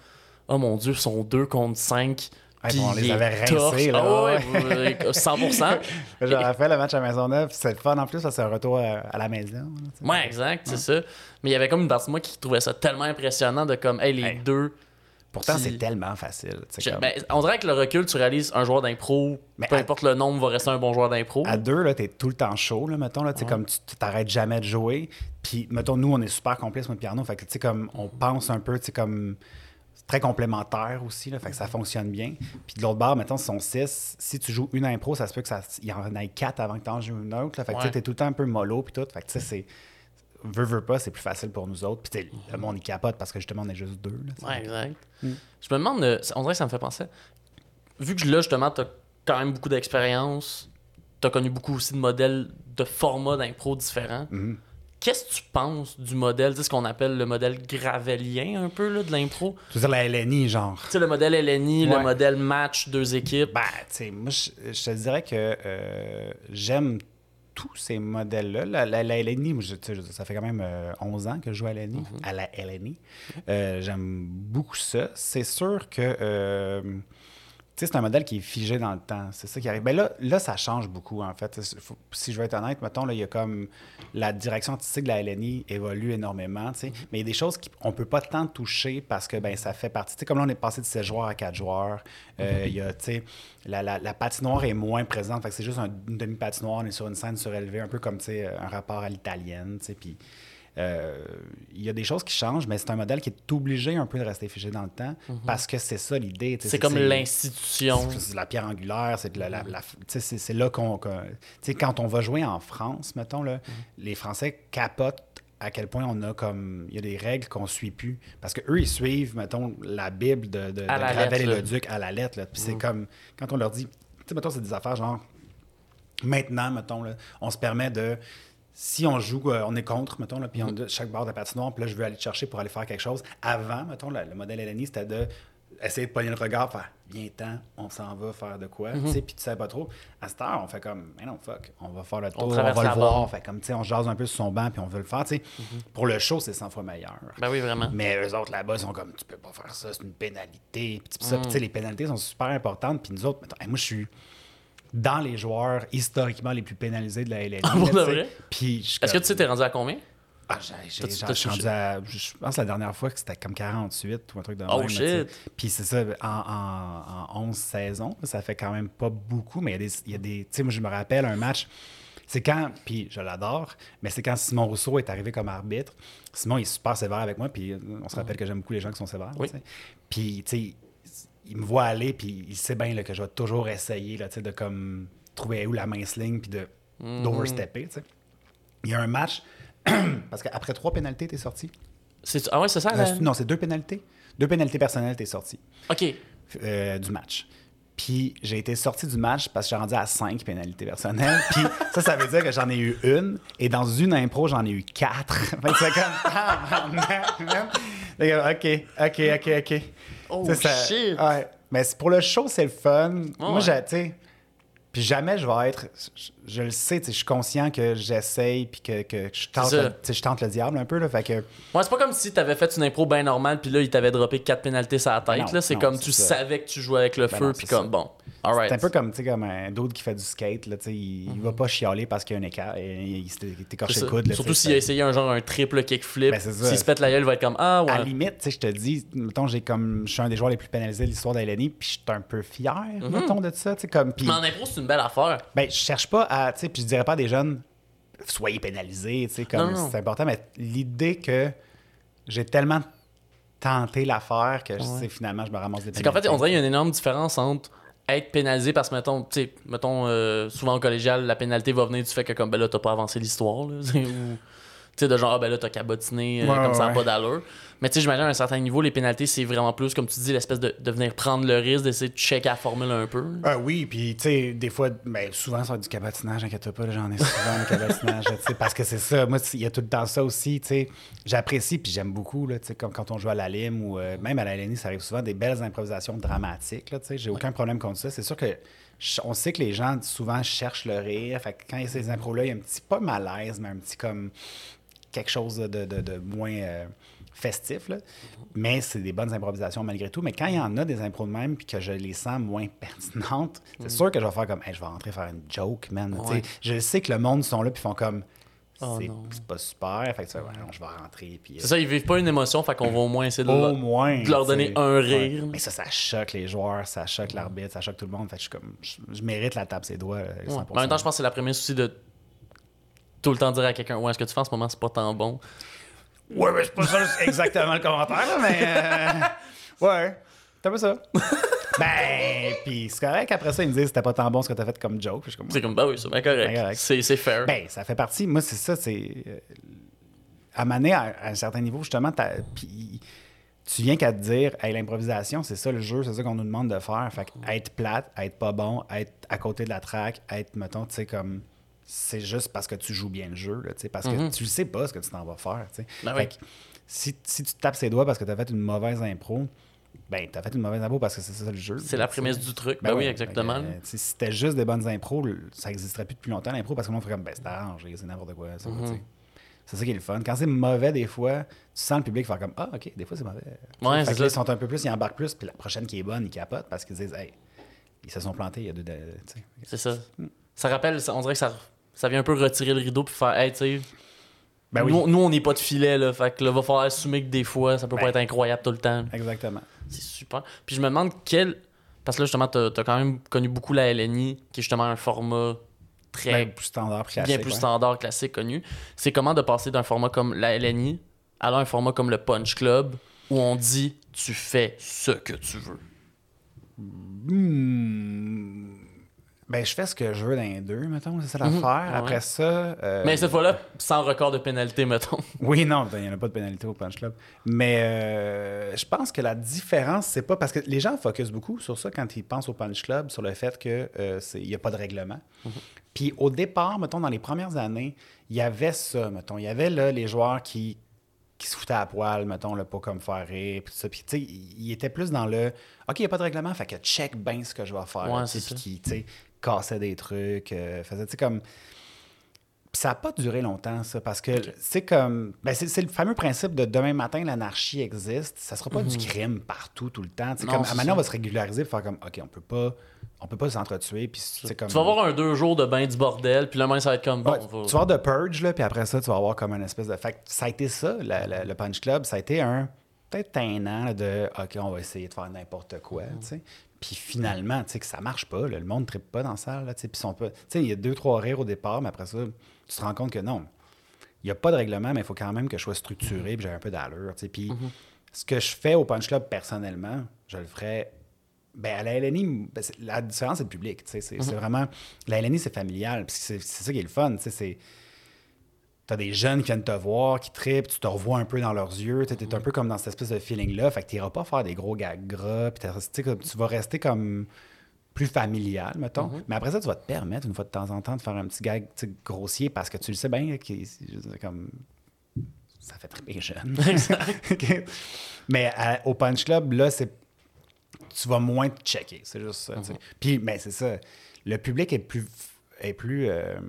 oh mon Dieu, ils sont deux contre cinq. Hey, bon, on les avait rincés, là. Ah ouais, cent pour cent. Je refais le match à Maisonneuve. C'est le fun en plus, parce que c'est un retour à, à la maison. Là, ouais, exact, ouais. C'est ça. Mais il y avait comme une partie de moi qui trouvait ça tellement impressionnant de comme, hey, les hey. deux, Pourtant, puis, c'est tellement facile. Je, comme... ben, on dirait que le recul, tu réalises un joueur d'impro, mais peu à... importe le nombre, va rester un bon joueur d'impro. À deux, là, t'es tout le temps chaud, là, mettons. Là, ouais. Comme tu t'arrêtes jamais de jouer. Puis, mettons, nous, on est super complices, moi et Arnaud. Fait que, tu sais, comme, on pense un peu, tu sais, comme... C'est très complémentaire aussi, là, fait que ça fonctionne bien. Puis de l'autre bord, mettons, si sont six, si tu joues une impro, ça se peut qu'il y en ait quatre avant que tu en joues une autre. Là, fait que ouais. t'es tout le temps un peu mollo, puis tout. Fait que tu sais, c'est... Veux, veux pas, c'est plus facile pour nous autres. Puis le monde, il capote parce que justement, on est juste deux. Là, ouais, exact. Mm. Je me demande, de, on dirait que ça me fait penser. Vu que là, justement, t'as quand même beaucoup d'expérience, t'as connu beaucoup aussi de modèles de formats d'impro différents. Mm. Qu'est-ce que tu penses du modèle, ce qu'on appelle le modèle gravelien un peu là, de l'impro? Tu veux dire la L N I, genre? Tu sais, le modèle L N I, ouais. Le modèle match, deux équipes. Ben, tu sais, moi, je, je te dirais que euh, j'aime tous ces modèles-là. La, la, la L N I, je, je, ça fait quand même euh, onze ans que je joue à, L N I, mm-hmm. à la L N I. Euh, j'aime beaucoup ça. C'est sûr que... Euh, tu sais, c'est un modèle qui est figé dans le temps. C'est ça qui arrive. Ben là, là, ça change beaucoup, en fait. Faut, si je veux être honnête, mettons, là, il y a comme... La direction artistique de la L N I évolue énormément, tu sais. Mais il y a des choses qu'on ne peut pas tant toucher parce que, ben ça fait partie... Tu sais, comme là, on est passé de sept joueurs à quatre joueurs. Euh, mm-hmm. Il y a, tu sais... La, la, la patinoire est moins présente. Fait que c'est juste un, une demi-patinoire. On est sur une scène surélevée, un peu comme, tu sais, un rapport à l'italienne, tu sais, puis... Euh, il y a des choses qui changent, mais c'est un modèle qui est obligé un peu de rester figé dans le temps mm-hmm. parce que c'est ça l'idée. C'est, c'est comme c'est, l'institution. C'est, c'est la pierre angulaire, c'est, la, la, la, c'est, c'est là qu'on... qu'on quand on va jouer en France, mettons, là, mm-hmm. les Français capotent à quel point on a comme... Il y a des règles qu'on ne suit plus. Parce qu'eux, ils suivent, mettons, la Bible de, de, de Gravel et le Duc à la lettre. Là. Puis mm-hmm. c'est comme... Quand on leur dit... Tu sais, mettons, c'est des affaires genre... Maintenant, mettons, là, on se permet de... Si on joue, euh, on est contre, mettons, là, puis on, chaque barre de patinoire, puis là, je veux aller te chercher pour aller faire quelque chose. Avant, mettons, là, le modèle L N I, c'était de essayer de pogner le regard, faire « Viens-t'en, on s'en va faire de quoi? Mm-hmm. » Tu sais, puis tu sais pas trop. À cette heure, on fait comme « Mais non, fuck, on va faire le tour, on, on va le barre. Voir. » Fait comme, tu sais, on jase un peu sur son banc, puis on veut le faire, tu sais. Mm-hmm. Pour le show, c'est cent fois meilleur. Ben oui, vraiment. Mais eux autres, là-bas, ils sont comme « Tu peux pas faire ça, c'est une pénalité. » Puis ça, mm. tu sais, les pénalités sont super importantes. Puis nous autres, mettons, hey, moi, je suis... dans les joueurs historiquement les plus pénalisés de la L N I. Ah, pour de vrai? Puis, je, Est-ce comme... que tu sais, t'es rendu à combien? Ah, j'ai, j'ai, j'ai rendu à... Je pense la dernière fois que c'était comme quarante-huit ou un truc de oh, même. Shit! Puis c'est ça, en, en, en onze saisons, ça fait quand même pas beaucoup, mais il y a des... Y a des tu sais, moi, je me rappelle un match... C'est quand, puis je l'adore, mais c'est quand Simon Rousseau est arrivé comme arbitre. Simon, il est super sévère avec moi, puis on se rappelle que j'aime beaucoup les gens qui sont sévères. Oui. T'sais. Puis, tu sais... Il me voit aller, puis il sait bien là, que je vais toujours essayer là, de comme, trouver où la mince ligne, puis de, mm-hmm. d'overstepper. T'sais. Il y a un match, parce qu'après trois pénalités, t'es sorti. C'est... Ah ouais, c'est ça? Euh... Non, c'est deux pénalités. Deux pénalités personnelles, t'es sorti. OK. Euh, du match. Puis j'ai été sorti du match parce que j'ai rendu à cinq pénalités personnelles. Puis ça, ça veut dire que j'en ai eu une. Et dans une impro, j'en ai eu quatre. Fait que c'est comme... Ah, OK, OK, OK, OK. Oh, ça, shit! Ouais. Mais c'est, pour le show, c'est le fun. Oh, moi, ouais. j'ai, tu sais... Puis jamais je vais être... Je, je le sais, tu sais, je suis conscient que j'essaye puis que, que, que je, tente le, je tente le diable un peu, là, fait que... Ouais, c'est pas comme si t'avais fait une impro bien normale puis là, il t'avait droppé quatre pénalités sur la tête, non, là. C'est non, comme c'est tu ça. Savais que tu jouais avec le ben feu puis comme, ça. Bon, all right. C'est un peu comme, tu sais, comme un dude qui fait du skate, là, tu sais, il, mm-hmm. il va pas chialer parce qu'il y a un écart, et il t'écorche le coude, là. Surtout s'il a essayé un genre, un triple kickflip, ben s'il se pète la gueule, il va être comme, ah, ouais. À la limite, tu sais, je te dis, mettons, j'ai comme... Je suis un des joueurs les plus pénalisés de l'histoire de L N I puis je suis un peu fier, mettons, de ça, tu sais, comme... Une belle affaire. Ben, je cherche pas à, tu sais, puis je dirais pas à des jeunes, soyez pénalisés, tu sais, comme non, non. c'est important, mais l'idée que j'ai tellement tenté l'affaire que, ouais. finalement, je me ramasse des pénalités. C'est qu'en fait, on dirait qu'il y a une énorme différence entre être pénalisé parce que, mettons, tu sais, mettons, euh, souvent au collégial, la pénalité va venir du fait que, comme, ben là, t'as pas avancé l'histoire, là, ou, tu sais, de genre, ah, ben là, t'as cabotiné, ouais, euh, comme ouais. ça n'a pas d'allure. Mais tu sais, j'imagine à un certain niveau, les pénalités, c'est vraiment plus, comme tu dis, l'espèce de, de venir prendre le risque, d'essayer de checker la formule un peu. Ah euh, oui, puis tu sais, des fois, ben, souvent, ça va être du cabotinage, inquiète pas, là, j'en ai souvent du cabotinage, tu sais, parce que c'est ça. Moi, il y a tout le temps ça aussi, tu sais. J'apprécie, puis j'aime beaucoup, là, tu sais, comme quand on joue à la lime ou euh, même à la L N I, ça arrive souvent des belles improvisations dramatiques, là, tu sais. J'ai ouais. aucun problème contre ça. C'est sûr que on sait que les gens, souvent, cherchent le rire. Fait que quand il y a ces impros-là, il y a un petit, pas malaise, mais un petit, comme, quelque chose de, de, de, de moins. Euh, festif, là. Mais c'est des bonnes improvisations malgré tout. Mais quand il y en a des impros de même puis que je les sens moins pertinentes, c'est mm. sûr que je vais faire comme hey, « je vais rentrer faire une joke, man. Ouais. » Je sais que le monde sont là puis font comme Oh c'est, c'est pas super. Fait que ça, ouais, non, je vais rentrer. Puis, euh... c'est ça, ils vivent pas une émotion. Fait qu'on va au moins essayer de, au le... moins, de leur donner un rire. Ouais. Mais ça, ça choque les joueurs, ça choque l'arbitre, ça choque tout le monde. Fait que je suis comme, je, je mérite la tape ses doigts. cent pour cent. Ouais. En même temps, je pense que c'est la prémisse aussi de tout le temps dire à quelqu'un, ouais, ce que tu fais en ce moment, c'est pas tant bon. Ouais, mais je suis pas sûr exactement le commentaire, mais. Euh... Ouais, c'est un peu ça. Ben, pis c'est correct. Après ça, ils me disent c'était pas tant bon ce que t'as fait comme joke. Je suis comme, c'est comme, ben oui, c'est bien correct. Ben correct. C'est, c'est fair. Ben, ça fait partie. Moi, c'est ça. C'est à m'amener à, à un certain niveau, justement, pis tu viens qu'à te dire, hey, l'improvisation, c'est ça le jeu, c'est ça qu'on nous demande de faire. Fait que être plate, être pas bon, être à côté de la traque, être, mettons, tu sais, comme. C'est juste parce que tu joues bien le jeu, là, parce mm-hmm. que tu sais pas ce que tu t'en vas faire. Ben fait oui. que si, si tu te tapes ses doigts parce que t'as fait une mauvaise impro, ben t'as fait une mauvaise impro parce que c'est ça le jeu. C'est là, la prémisse du truc. Ben, ben oui, exactement. Que, euh, si c'était juste des bonnes impros, ça n'existerait plus depuis longtemps l'impro parce que le monde ferait comme, ben c'est arrangé, c'est n'importe quoi. Ça, mm-hmm. c'est ça qui est le fun. Quand c'est mauvais, des fois, tu sens le public faire comme, ah, OK, des fois c'est mauvais. Ouais, c'est que là, ils sont un peu plus, ils embarquent plus, puis la prochaine qui est bonne, ils capotent parce qu'ils disent, hey, ils se sont plantés il y a deux. T'sais. C'est ça. Mm. Ça rappelle, on dirait que ça. Ça vient un peu retirer le rideau puis faire, hey, tu sais, ben oui. nous, nous, on n'est pas de filet, là. Fait que là, va falloir assumer que des fois, ça peut ben, pas être incroyable tout le temps. Exactement. C'est super. Puis je me demande quel. Parce que là, justement, t'as, t'as quand même connu beaucoup la L N I, qui est justement un format très. Bien plus standard, classique. Bien plus ouais. standard, classique, connu. C'est comment de passer d'un format comme la L N I à un format comme le Punch Club, où on dit, tu fais ce que tu veux. Mmh. Ben, je fais ce que je veux dans les deux, mettons, c'est ça l'affaire. Mm-hmm. Après ouais. ça... Euh... Mais cette fois-là, sans record de pénalité, mettons. Oui, non, il n'y en a pas de pénalité au Punch Club. Mais euh, je pense que la différence, c'est pas... Parce que les gens focusent beaucoup sur ça quand ils pensent au Punch Club, sur le fait qu'il euh, n'y a pas de règlement. Mm-hmm. Puis au départ, mettons, dans les premières années, il y avait ça, mettons. Il y avait là, les joueurs qui, qui se foutaient à poil, mettons, là, pas comme faire rire, puis tout ça. Puis, tu sais, ils étaient plus dans le... OK, il n'y a pas de règlement, fait que check bien ce que je vais faire. Ouais, c'est ça. Puis, tu sais... cassait des trucs, euh, faisait, tu sais, comme... Puis ça n'a pas duré longtemps, ça, parce que okay. c'est comme... Ben c'est, c'est le fameux principe de demain matin, l'anarchie existe. Ça sera pas mm-hmm. du crime partout, tout le temps. Non, comme, c'est à maintenant, ça. On va se régulariser pour faire comme, OK, on peut pas... On peut pas s'entretuer, puis c'est comme... Tu vas avoir un deux jours de bain du bordel, puis le main, ça va être comme... Bon, ouais, va... Tu vas avoir de purge, là, puis après ça, tu vas avoir comme une espèce de... Fait que ça a été ça, la, la, le Punch Club. Ça a été un... Peut-être un an là, de, OK, on va essayer de faire n'importe quoi, mm-hmm. tu sais. Puis finalement, tu sais, que ça marche pas, là, le monde ne trippe pas dans la salle, là, tu sais, puis ils sont pas... Tu sais, il y a deux, trois rires au départ, mais après ça, tu te rends compte que non, il n'y a pas de règlement, mais il faut quand même que je sois structuré, puis j'ai un peu d'allure, tu sais. Puis mm-hmm. ce que je fais au Punch Club, personnellement, je le ferais... Bien, à la L N I, ben, la différence, c'est le public, tu sais. C'est, mm-hmm. c'est vraiment... La L N I, c'est familial, puis c'est, c'est ça qui est le fun, tu sais, c'est... T'as des jeunes qui viennent te voir, qui trippent, tu te revois un peu dans leurs yeux, t'es mmh. un peu comme dans cette espèce de feeling-là, fait que t'iras pas faire des gros gags gras, pis tu vas rester comme plus familial, mettons. Mmh. Mais après ça, tu vas te permettre, une fois de temps en temps, de faire un petit gag grossier, parce que tu le sais bien, comme... ça fait très bien jeune. okay. Mais à, au Punch Club, là, c'est... tu vas moins te checker, c'est juste ça. Mmh. Puis, mais c'est ça, le public est plus... Est plus euh...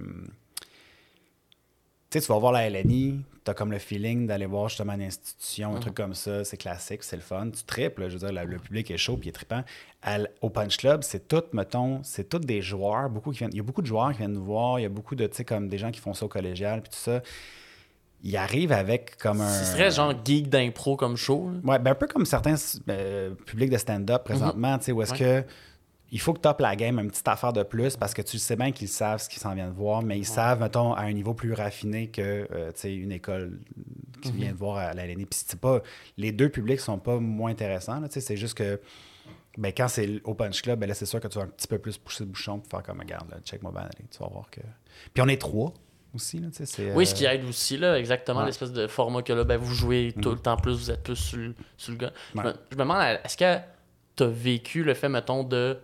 Tu sais, tu vas voir la L N I, t'as comme le feeling d'aller voir justement une institution, un mm-hmm. truc comme ça, c'est classique, c'est le fun, tu tripes, là, je veux dire, la, le public est chaud puis il est trippant. À, au Punch Club, c'est tout, mettons, c'est tous des joueurs, beaucoup qui viennent, il y a beaucoup de joueurs qui viennent nous voir, il y a beaucoup de, tu sais, comme des gens qui font ça au collégial puis tout ça. Ils arrivent avec comme un... Ce serait genre geek d'impro comme show. Là. Ouais, ben un peu comme certains euh, publics de stand-up présentement, mm-hmm. tu sais, où est-ce ouais. que... Il faut que tu toppes la game, une petite affaire de plus, parce que tu sais bien qu'ils savent ce qu'ils s'en viennent voir, mais ils ouais. savent, mettons, à un niveau plus raffiné que euh, une école qui mm-hmm. vient de voir à la L N I. Puis c'est pas, les deux publics sont pas moins intéressants, là, c'est juste que ben, quand c'est au Punch Club, ben là, c'est sûr que tu vas un petit peu plus pousser le bouchon pour faire comme, regarde, là, check moi ben, allez, tu vas voir que... Puis on est trois aussi, là, tu sais, c'est... Oui, euh... ce qui aide aussi, là, exactement, ouais. l'espèce de format que là, ben, vous jouez tout mm-hmm. le temps plus, vous êtes plus sur le, sur le gars. Ouais. Je, me, je me demande, est-ce que t'as vécu le fait, mettons, de...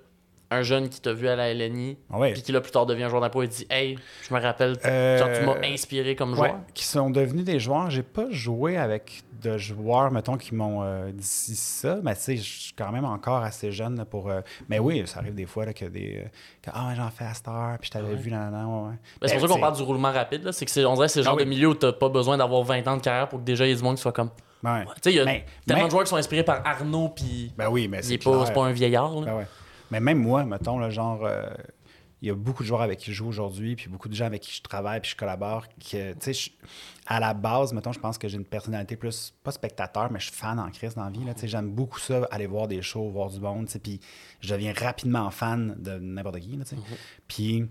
un jeune qui t'a vu à la L N I, ouais. puis qui là plus tard devient joueur d'impro et dit « Hey, je me rappelle, euh, genre, tu m'as inspiré comme joueur. Ouais, » qui sont devenus des joueurs. J'ai pas joué avec de joueurs, mettons, qui m'ont euh, dit ça, mais tu sais, je suis quand même encore assez jeune là, pour... Euh... Mais oui, ça arrive des fois là, que des... « Ah, oh, j'en fais à cette heure, puis je t'avais ouais. vu, là, là, là, ouais. » ben, C'est pour ça qu'on parle du roulement rapide, là. C'est que c'est, on dirait que c'est le genre ah, oui. de milieu où t'as pas besoin d'avoir vingt ans de carrière pour que déjà il y ait du monde qui soit comme... Ouais. Tu sais, il y a ben, tellement ben... de joueurs qui sont inspirés par Arnaud, puis ben oui, mais c'est, il est pas, c'est pas un vieillard. Là. Ben ouais. Mais même moi, mettons, là, genre, euh, il y a beaucoup de joueurs avec qui je joue aujourd'hui, puis beaucoup de gens avec qui je travaille, puis je collabore. Que, tu sais, à la base, mettons, je pense que j'ai une personnalité plus, pas spectateur, mais je suis fan en crise dans la vie. Là, tu sais, j'aime beaucoup ça, aller voir des shows, voir du monde, tu sais, puis je deviens rapidement fan de n'importe qui. Là, tu sais. Mm-hmm. Puis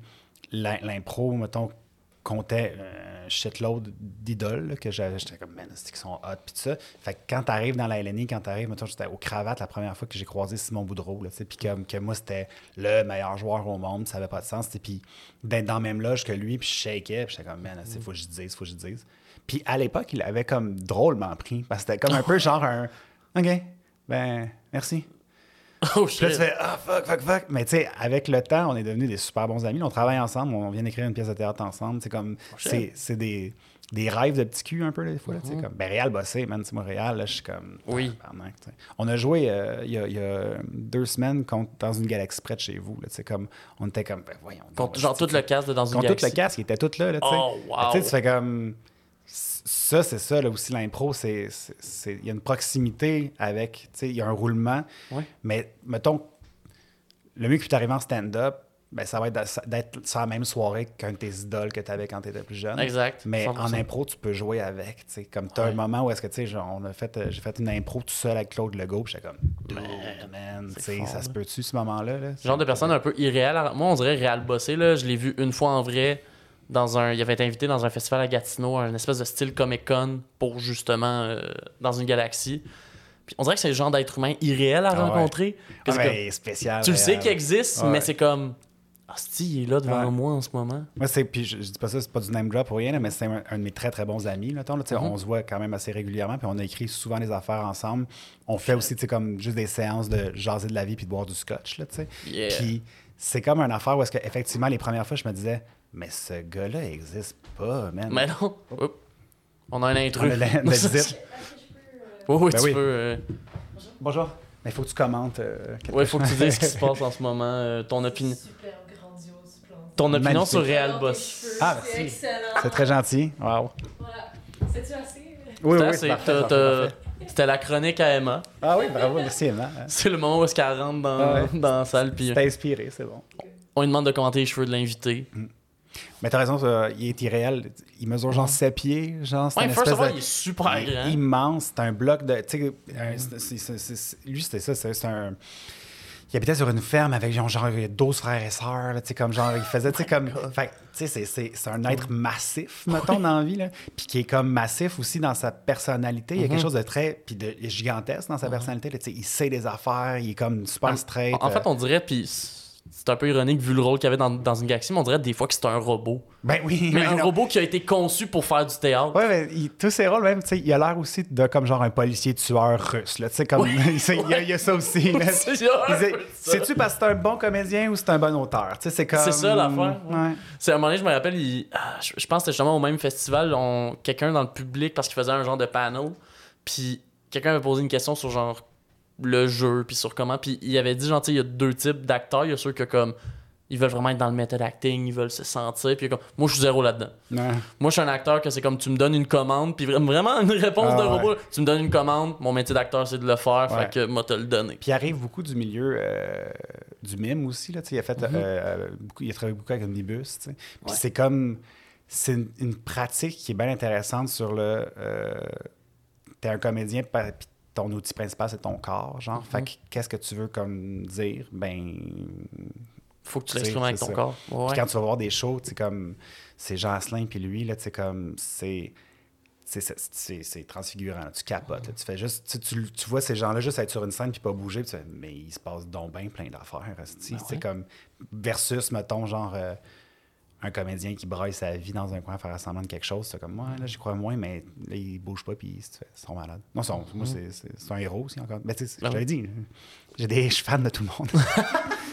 l'impro, mettons, comptait un shitload d'idoles là, que j'avais. J'étais comme, man, c'est qu'ils sont hot, puis tout ça. Fait que quand t'arrives dans la L N I, quand t'arrives, mettons, j'étais aux cravates la première fois que j'ai croisé Simon Boudreau, là, tu sais, puis que, que moi, c'était le meilleur joueur au monde, ça avait pas de sens, puis d'être dans la même loge que lui, puis je shakeais, puis j'étais comme, man, c'est, faut que je dise, faut que je dise. Puis à l'époque, il avait comme drôlement pris, parce que c'était comme un peu genre un, OK, ben, merci. Oh shit. Puis là, tu fais « Ah, oh, fuck, fuck, fuck ». Mais tu sais, avec le temps, on est devenus des super bons amis. On travaille ensemble, on vient d'écrire une pièce de théâtre ensemble. C'est comme, oh, c'est, c'est des, des rêves de petits culs un peu, là, des fois. Là, mm-hmm. Comme, ben, Réal Bossé, man, c'est moi, Réal, je suis comme... Oui. Pardon, on a joué euh, il, y a, il y a deux semaines contre, dans une galaxie près de chez vous. Là, comme, on était comme, ben voyons. Contre, genre tout le casque de dans une contre galaxie. Contre tout le casque, il était tout là. Là, oh, wow. Là, tu fais comme... Ça, c'est ça, là aussi, l'impro, c'est, c'est, c'est, il y a une proximité avec, tu sais, il y a un roulement. Ouais. Mais, mettons, le mieux qui peut t'arriver en stand-up, ben, ça va être d'être, d'être sur la même soirée qu'un de tes idoles que tu avais quand tu étais plus jeune. Exact. Mais cent pour cent. En impro, tu peux jouer avec, tu sais. Comme tu as ouais. un moment où est-ce que, tu sais, on a fait, j'ai fait une impro tout seul avec Claude Legault, puis j'étais comme, man, man, tu sais, ça se peut-tu, ce moment-là? Là? Genre de personne un peu irréelle. Moi, on dirait Réal Bossé, là, je l'ai vu une fois en vrai. Dans un, il avait été invité dans un festival à Gatineau, un espèce de style Comic-Con pour justement euh, dans une galaxie. Puis on dirait que c'est le genre d'être humain irréel à ah rencontrer. Ouais. Ah ouais, comme, spécial. Tu le sais qu'il existe, ouais. mais c'est comme « Ah, c'ti, il est là devant ouais. moi en ce moment. » Moi, c'est, puis je, je dis pas ça, c'est pas du name drop pour rien, là, mais c'est un, un de mes très, très bons amis. Là, là, mm-hmm. On se voit quand même assez régulièrement, puis on écrit souvent des affaires ensemble. On fait aussi comme juste des séances de jaser de la vie puis de boire du scotch. Là, yeah. Puis c'est comme une affaire où est-ce que, effectivement, les premières fois, je me disais « Mais ce gars-là n'existe pas, man. » Mais non. Oh. On a un intrus. On a la, la visite. Oh, oui, ben tu oui. peux. Euh... Bonjour. Bonjour. Mais il faut que tu commentes. Euh, oui, il faut que tu dises ce qui se passe en ce moment. Euh, ton opinion. Super grandiose plan. Ton opinion magnifique. Sur Réal Boss. Ah, merci. C'est excellent. C'est très gentil. Wow. Voilà. C'est-tu assez? Oui, c'est oui, c'est parfait, t'as, parfait. T'as... C'était la chronique à Emma. Ah oui, bravo, merci Emma. C'est le moment où est-ce qu'elle rentre dans, ah ouais. dans la salle. Puis... T'es inspiré, c'est bon. On lui demande de commenter les cheveux de l'invité. Mm. Mais t'as raison, euh, il est irréel. Il mesure genre sept pieds. Genre, c'est ouais, une espèce de... il est super il est grand. Immense. C'est un bloc de... Tu sais, lui, c'était ça. C'est, c'est un... Il habitait sur une ferme avec genre douze frères et sœurs. Là, comme genre, il faisait... Tu sais, comme... Fait, c'est, c'est, c'est un être massif, mettons, ouais. dans la vie. Là. Puis qui est comme massif aussi dans sa personnalité. Il y a mm-hmm. quelque chose de très... Puis de gigantesque dans sa mm-hmm. personnalité. Là, il sait des affaires. Il est comme super straight. En, en fait, on dirait... Puis... C'est un peu ironique vu le rôle qu'il y avait dans, dans une galaxie, mais on dirait des fois que c'est un robot. Ben oui. Mais, mais un non. robot qui a été conçu pour faire du théâtre. Oui, mais il, tous ces rôles, même, tu sais, il a l'air aussi de comme genre un policier tueur russe. Tu sais, comme. Oui, il, ouais. il, y a, il y a ça aussi. Sais-tu parce que c'est un bon comédien ou c'est un bon auteur? Tu sais, c'est comme. C'est ça l'affaire. Ouais. Ouais. C'est à un moment donné, je me rappelle, il, ah, je, je pense que c'était justement au même festival, on, quelqu'un dans le public, parce qu'il faisait un genre de panel, puis quelqu'un avait posé une question sur genre. Le jeu, puis sur comment. Puis il avait dit, genre, tu sais, il y a deux types d'acteurs. Il y a ceux que, comme, ils veulent vraiment être dans le method acting, ils veulent se sentir. Puis comme, moi, je suis zéro là-dedans. Ouais. Moi, je suis un acteur que c'est comme, tu me donnes une commande, puis vraiment une réponse ah, de ouais. robot. Tu me donnes une commande, mon métier d'acteur, c'est de le faire, ouais. fait que moi, te le donner. Puis il arrive beaucoup du milieu euh, du mime aussi, là, tu sais. Il a fait, mm-hmm. euh, beaucoup, il a travaillé beaucoup avec Omnibus, tu sais. Puis ouais. c'est comme, c'est une, une pratique qui est bien intéressante sur le. Euh, t'es un comédien, puis ton outil principal, c'est ton corps, genre. Mm-hmm. Fait que, qu'est-ce que tu veux comme dire? Ben... Faut que tu l'exprimes avec ton ça. Corps. Ouais. Puis quand tu vas voir des shows, tu sais, comme... C'est Jean-Asselin, puis lui, là, tu sais, comme... C'est... C'est, c'est, c'est, c'est transfigurant, là. Tu capotes. Là. Tu fais juste tu, tu, tu vois ces gens-là juste être sur une scène puis pas bouger, puis tu fais, mais il se passe donc bien plein d'affaires. C'est ben ouais. comme... Versus, mettons, genre... Euh, un comédien qui braille sa vie dans un coin à faire semblant de quelque chose, c'est comme moi, là, j'y crois moins, mais là, ils bougent pas, puis ils sont malades. Non, son, mm-hmm. moi, c'est, c'est, c'est un héros aussi, encore. Mais tu sais, je l'avais dit, j'ai des, je suis fan de tout le monde.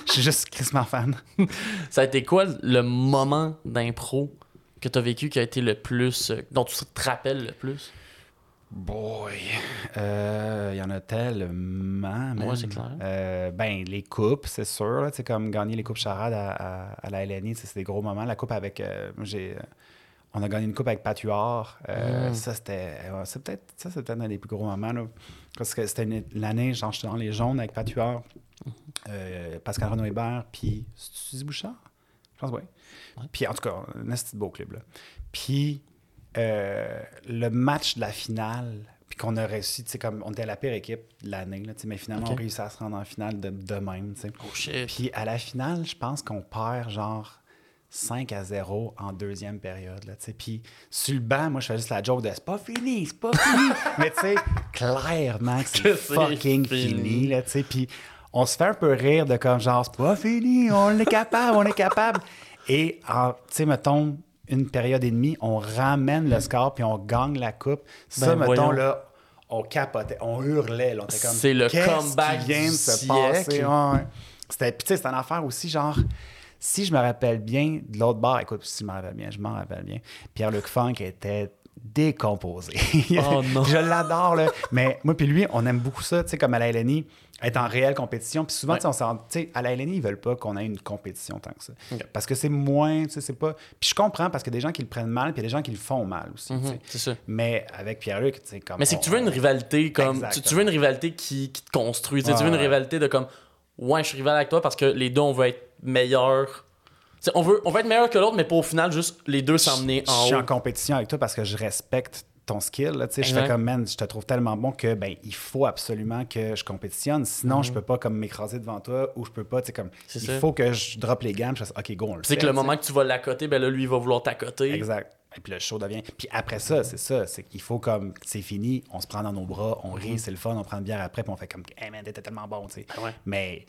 Je suis juste crissement fan. Ça a été quoi le moment d'impro que tu as vécu qui a été le plus, dont tu te rappelles le plus? Boy, il euh, y en a tellement. Moi, ouais, c'est clair. Euh, ben, les coupes, c'est sûr. Là, comme gagner les coupes charades à, à, à la L N I, c'est des gros moments. La coupe avec... Euh, j'ai, on a gagné une coupe avec Patuard. Euh, mm. Ça, c'était... Euh, c'est peut-être, ça, c'est peut-être un des plus gros moments. Là, parce que c'était une, l'année, genre, j'étais dans les jaunes avec Patuard, euh, Pascal Renaud-Hébert, puis Suzy Bouchard. pense oui. Ouais. Puis en tout cas, un petit beau club, là. Puis euh, le match de la finale, puis qu'on a réussi, tu sais, comme on était la pire équipe de l'année, là, mais finalement, okay. on réussit à se rendre en finale de, de même, tu sais. Oh shit! Puis à la finale, je pense qu'on perd genre cinq à zéro en deuxième période, là, tu sais. Puis sur le banc, moi, je fais juste la joke de « c'est pas fini, c'est pas fini! » Mais tu sais, clairement que c'est fucking fini, fini là, tu sais. Puis on se fait un peu rire de comme genre « c'est pas fini, on est capable, on est capable! » Et, tu sais, mettons, une période et demie, on ramène le score puis on gagne la coupe. Ça, ben, mettons, voyons. Là, on capotait, on hurlait. Là, on était comme, c'est le comeback qui vient de se passer. Ouais. C'était, puis, tu sais, c'était une affaire aussi, genre, si je me rappelle bien, de l'autre bord, écoute, si je me rappelle bien, je m'en rappelle bien, Pierre Luc Funk était décomposé. Oh non! Je l'adore, là. Mais moi puis lui, on aime beaucoup ça, tu sais, comme à la L N I, être en réelle compétition. Puis souvent, ouais. tu sais, on s'en... Tu sais, à la L N I, ils veulent pas qu'on ait une compétition tant que ça. Okay. Parce que c'est moins, tu sais, c'est pas... Puis je comprends, parce qu'il y a des gens qui le prennent mal, puis il y a des gens qui le font mal aussi, mm-hmm, c'est ça. Mais avec Pierre-Luc, tu sais, comme... Mais c'est on... que tu veux une rivalité comme... Tu, tu veux une rivalité qui, qui te construit, ouais. Tu veux une rivalité de comme... Ouais, je suis rival avec toi parce que les deux, on veut être meilleurs... On veut, on veut être meilleur que l'autre, mais pour au final, juste les deux s'emmener en haut. Je suis en compétition avec toi parce que je respecte ton skill. Là, je fais comme, man, je te trouve tellement bon que ben il faut absolument que je compétitionne. Sinon, mm-hmm. je peux pas comme m'écraser devant toi ou je peux pas. Comme, il ça. Faut que je drop les gammes. Je fais, OK, go, on le fait. C'est que le moment que tu vas l'accoter, ben là, lui, il va vouloir t'accoter. Exact. Et puis le show devient. Puis après ça, c'est ça. C'est qu'il faut comme, c'est fini, on se prend dans nos bras, on rit, mm-hmm. c'est le fun, on prend une bière après, puis on fait comme, hey man, t'étais tellement bon. Ouais. Mais.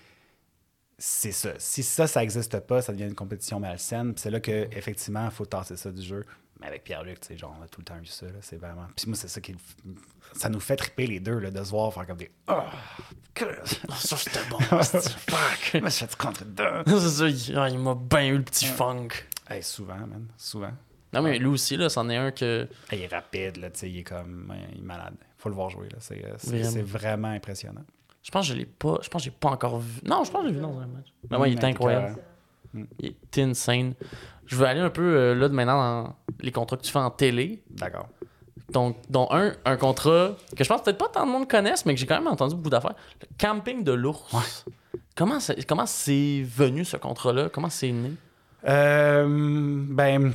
C'est ça. Si ça, ça n'existe pas, ça devient une compétition malsaine. Puis c'est là qu'effectivement, il faut tasser ça du jeu. Mais avec Pierre-Luc, tu sais, genre, on a tout le temps vu ça. Là, c'est vraiment. Puis moi, c'est ça qui. Ça nous fait triper les deux, là, de se voir faire comme des. Oh, que... oh ça, c'était bon. Fuck. Mais je fais du contre-dedans. C'est ça, il m'a bien eu le petit funk. Hey, souvent, man. Souvent. Non, mais lui aussi, là, c'en est un que. Il est rapide, là, tu sais, il est comme. Il est malade. Faut le voir jouer, là. C'est, c'est, vraiment. c'est vraiment impressionnant. Je pense que je l'ai pas. Je pense que j'ai pas encore vu. Non, je pense que j'ai vu dans un match. Mais moi, il est incroyable. Il est insane. Je veux aller un peu euh, là de maintenant dans les contrats que tu fais en télé. D'accord. Donc, dont un, un contrat que je pense peut-être pas tant de monde connaisse, mais que j'ai quand même entendu beaucoup d'affaires. Le Camping de l'Ours. Ouais. Comment, ça, comment c'est venu ce contrat-là? Comment c'est né? Euh, ben.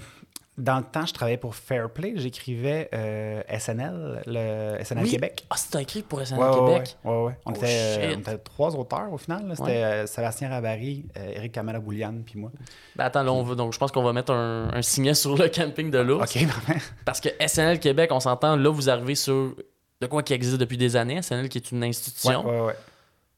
Dans le temps, je travaillais pour Fairplay. J'écrivais euh, S N L, le S N L oui. Québec. Ah, oh, c'était écrit pour S N L ouais, Québec? Oui, oui, oui. On, oh, euh, on était trois auteurs, au final. Là. C'était ouais. euh, Sébastien Rabary, euh, Éric Camara-Boulian, puis moi. Ben attends, là, on veut, donc je pense qu'on va mettre un, un signet sur le Camping de l'Ours. OK, vraiment. Parce que S N L Québec, on s'entend, là, vous arrivez sur de quoi qui existe depuis des années. S N L qui est une institution. Oui, oui, oui.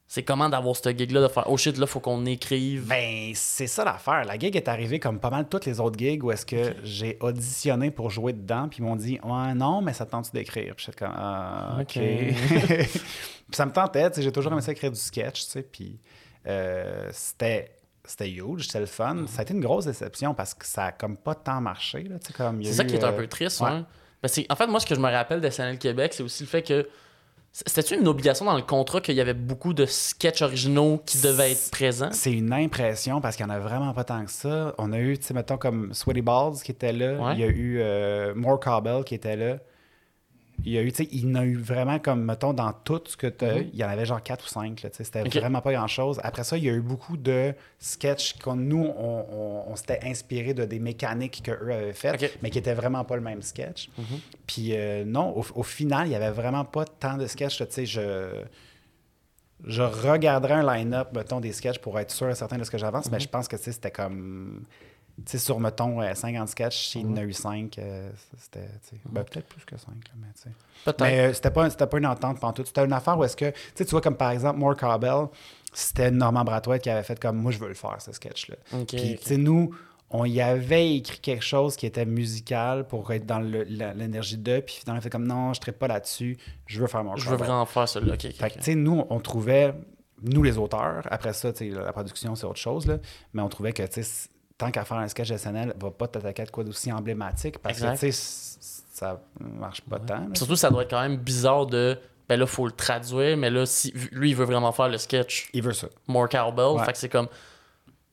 C'est comment d'avoir ce gig-là, de faire « Oh shit, là, faut qu'on écrive. » Ben, c'est ça l'affaire. La gig est arrivée comme pas mal toutes les autres gigs où est-ce que okay. j'ai auditionné pour jouer dedans, puis ils m'ont dit « Ouais, non, mais ça te tente-tu d'écrire? » Puis j'étais comme « Ah, OK. okay. » Puis ça me tentait, tu sais, j'ai toujours aimé ça écrire du sketch, tu sais, puis euh, c'était... C'était huge, c'était le fun. Mm-hmm. Ça a été une grosse déception parce que ça a comme pas tant marché, là, tu sais, comme... Y a c'est eu, ça qui est un euh... peu triste, ouais. hein? Ben, c'est... En fait, moi, ce que je me rappelle de S N L Québec, c'est aussi le fait que c'était-tu une obligation dans le contrat qu'il y avait beaucoup de sketchs originaux qui devaient être présents? C'est une impression parce qu'il n'y en a vraiment pas tant que ça. On a eu, tu sais, mettons, comme Sweaty Balls qui était là. Ouais. Il y a eu euh, More Cowbell qui était là. Il y a eu, tu sais, il y en a eu vraiment comme, mettons, dans tout ce que tu as, mm-hmm. il y en avait genre quatre ou cinq, là, tu sais, c'était okay. vraiment pas grand-chose. Après ça, il y a eu beaucoup de sketchs qu'on nous, on, on, on s'était inspiré de des mécaniques qu'eux avaient faites, okay. mais qui étaient vraiment pas le même sketch. Mm-hmm. Puis euh, non, au, au final, il y avait vraiment pas tant de sketchs, tu sais, je... Je regarderais un line-up, mettons, des sketchs pour être sûr et certain de ce que j'avance, mm-hmm. mais je pense que, tu sais, c'était comme... Tu sais, sur, mettons, cinquante sketchs, s'il y en a eu cinq, euh, c'était, tu sais, ben, peut-être plus que cinq, là, mais tu sais. Peut-être. Mais euh, c'était, pas, c'était pas une entente pantoute. C'était une affaire où est-ce que, tu sais, tu vois, comme par exemple, More Cowbell, c'était Normand Bratoit qui avait fait comme, moi, je veux le faire, ce sketch-là. Okay, puis, okay. tu sais, nous, on y avait écrit quelque chose qui était musical pour être dans le, la, l'énergie de, puis finalement, on fait comme, non, je ne traite pas là-dessus, je veux faire More Cowbell. Je veux vraiment faire celui-là. Okay, okay, fait que, tu sais, nous, on trouvait, nous, les auteurs, après ça, tu sais, la production, c'est autre chose, là, mais on trouvait que, tu sais, tant qu'à faire un sketch S N L, va pas t'attaquer à quoi d'aussi emblématique parce exact. Que, tu sais, ça marche pas ouais. tant. Là. Surtout, ça doit être quand même bizarre de, ben là, faut le traduire, mais là, si lui, il veut vraiment faire le sketch. Il veut ça. More Cowbell, ouais. fait que c'est comme...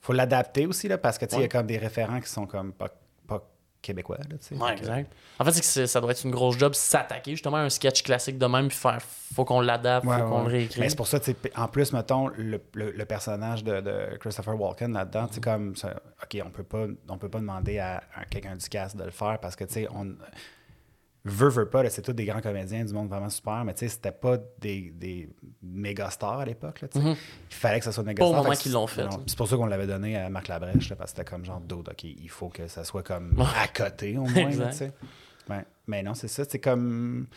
Faut l'adapter aussi, là, parce que, tu sais, il ouais. y a comme des référents qui sont comme pas, pas québécois. Là, ouais, exact. Que... En fait, c'est que c'est, ça doit être une grosse job, s'attaquer justement à un sketch classique de même, puis faire, faut qu'on l'adapte, faut ouais, qu'on ouais. le réécrit. Mais c'est pour ça, en plus, mettons, le, le, le personnage de, de Christopher Walken là-dedans, mm-hmm. comme, ça, OK, on peut pas, on peut pas demander à, à quelqu'un du cast de le faire parce que, tu sais, on... Veux, veux pas, là, c'est tous des grands comédiens du monde vraiment super, mais tu sais, c'était pas des, des méga stars à l'époque. Là, mm-hmm. Il fallait que ça soit méga stars. Au moment qu'ils l'ont fait. Non, c'est pour ça qu'on l'avait donné à Marc Labrèche, là, parce que c'était comme genre d'autres. OK, il faut que ça soit comme à côté au moins. Là, ouais. Mais non, c'est ça. C'est comme.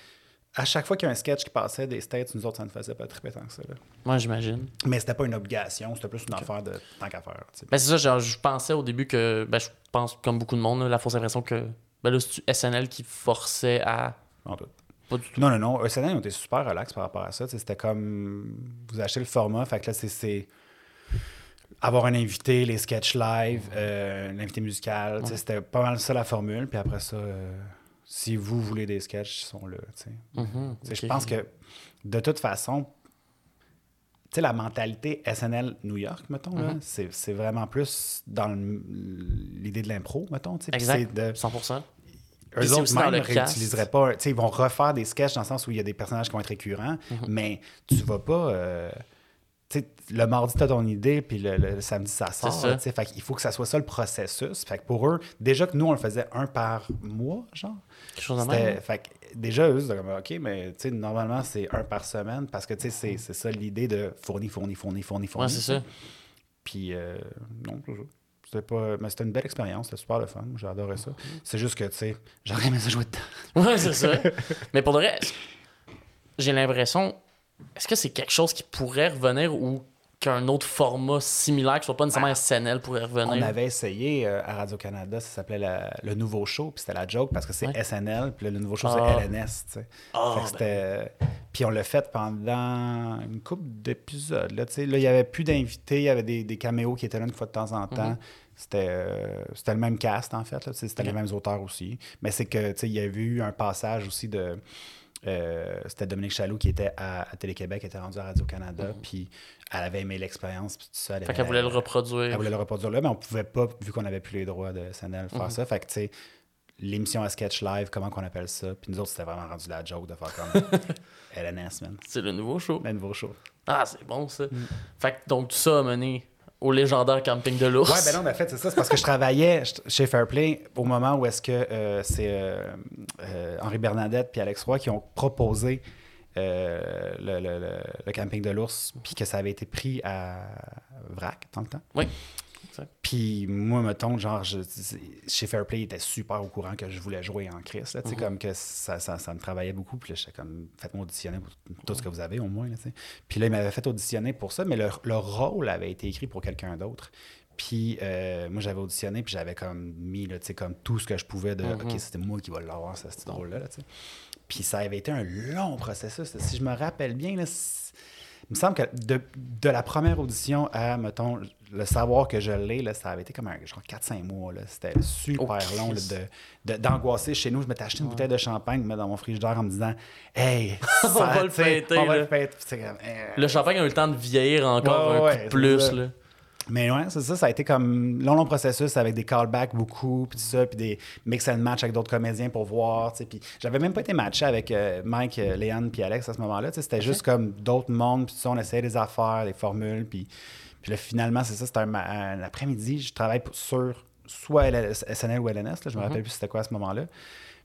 À chaque fois qu'il y a un sketch qui passait des States, nous autres, ça ne faisait pas triper tant que ça. Moi, ouais, j'imagine. Mais c'était pas une obligation, c'était plus une okay. affaire de tant qu'à faire. Ben, c'est ça, genre, je pensais au début que. Ben, je pense, comme beaucoup de monde, là, la fausse impression que. Ben là, c'est-tu S N L qui forçait à... En tout. Pas du tout. Non, non, non. S N L, ils ont été super relax par rapport à ça. T'sais, c'était comme... Vous achetez le format, fait que là, c'est... c'est... avoir un invité, les sketchs live, euh, l'invité musical. Ouais. C'était pas mal ça, la formule. Puis après ça, euh, si vous voulez des sketchs, ils sont là. Mm-hmm, okay. Je pense que, de toute façon, tu sais, la mentalité S N L New York, mettons, mm-hmm. là, c'est, c'est vraiment plus dans le, l'idée de l'impro, mettons. Exact, c'est de, cent pour cent. Eux autres, même, ne réutiliseraient pas... Ils vont refaire des sketchs dans le sens où il y a des personnages qui vont être récurrents, mm-hmm. mais tu vas pas... Euh, tu sais, le mardi, t'as ton idée, puis le, le, le samedi, ça sort. Ça. Fait qu'il faut que ça soit ça, le processus. Fait que pour eux, déjà que nous, on le faisait un par mois, genre. Quelque chose de même. Fait que, déjà, eux, c'est comme, OK, mais normalement, c'est un par semaine parce que c'est, c'est ça l'idée de fournir, fournir, fournir, fournir, fournir. Ouais, c'est ça. Puis, euh, non, toujours. C'était pas... Mais c'était une belle expérience, c'était super le fun, j'ai adoré ça. C'est juste que, tu sais, j'aurais aimé ça jouer dedans. Ouais, c'est ça. Mais pour le reste, j'ai l'impression, est-ce que c'est quelque chose qui pourrait revenir ou qu'un autre format similaire, qui soit pas nécessairement S N L, pourrait revenir? On avait essayé euh, à Radio-Canada, ça s'appelait la, le nouveau show, puis c'était la joke, parce que c'est ouais. S N L, puis le, le nouveau show, ah. c'est L N S, tu sais. Ah, fait que c'était... Ben... Puis on l'a fait pendant une couple d'épisodes, là, tu sais. Là, il n'y avait plus d'invités, il y avait des, des caméos qui étaient là une fois de temps en temps. Mm-hmm. C'était, euh, c'était le même cast, en fait, là, c'était okay. les mêmes auteurs aussi. Mais c'est que, tu sais, il y avait eu un passage aussi de... Euh, c'était Dominique Chaloux qui était à, à Télé-Québec, qui était rendue à Radio-Canada, mmh. puis elle avait aimé l'expérience, puis tout ça. Elle fait qu'elle voulait elle, le reproduire. Elle voulait le reproduire là, mais on pouvait pas, vu qu'on n'avait plus les droits de S N L, faire mmh. ça. Fait que, tu sais, l'émission à sketch live, comment qu'on appelle ça, puis nous autres, c'était vraiment rendu la joke de faire comme L N S, man. C'est le nouveau show. Le nouveau show. Ah, c'est bon, ça. Mmh. Fait que, donc, tout ça a mené au légendaire Camping de l'Ours. Ouais, ben non, mais en fait, c'est ça. C'est parce que je travaillais chez Fairplay au moment où est-ce que euh, c'est euh, euh, Henri Bernadette puis Alex Roy qui ont proposé euh, le, le, le, le Camping de l'Ours, puis que ça avait été pris à Vrak, tant le temps. Oui. Puis moi, mettons, genre, je, chez Fairplay, il était super au courant que je voulais jouer en crise. Là, mm-hmm. comme que ça, ça, ça me travaillait beaucoup. Puis là, j'étais comme, faites-moi auditionner pour tout ce que vous avez, au moins. Puis là, là il m'avait fait auditionner pour ça, mais le, le rôle avait été écrit pour quelqu'un d'autre. Puis euh, moi, j'avais auditionné, puis j'avais comme mis là, comme tout ce que je pouvais de mm-hmm. OK, c'était moi qui vais l'avoir, ce petit rôle-là. Là, puis ça avait été un long processus. Là. Si je me rappelle bien, là, il me semble que de, de la première audition à, mettons, le savoir que je l'ai, là, ça avait été comme un, genre quatre à cinq mois. Là. C'était super oh, long là, de, de, d'angoisser chez nous. Je m'étais acheté une ouais. bouteille de champagne, me dans mon frigidaire en me disant « Hey, ça, on va le fêter. » eh, Le champagne a eu le temps de vieillir encore ouais, un ouais, peu plus. Là. Mais ouais, c'est ça. Ça a été comme long, long processus avec des callbacks beaucoup, puis tout ça, puis des mix and match avec d'autres comédiens pour voir. Puis j'avais même pas été matché avec euh, Mike, euh, Léane, puis Alex à ce moment-là. T'sais, c'était okay. juste comme d'autres mondes, puis on essayait des affaires, des formules, puis... Puis là, finalement, c'est ça, c'était un, un après-midi, je travaille pour, sur soit S N L ou L N S, là, je me mm-hmm. rappelle plus c'était quoi à ce moment-là,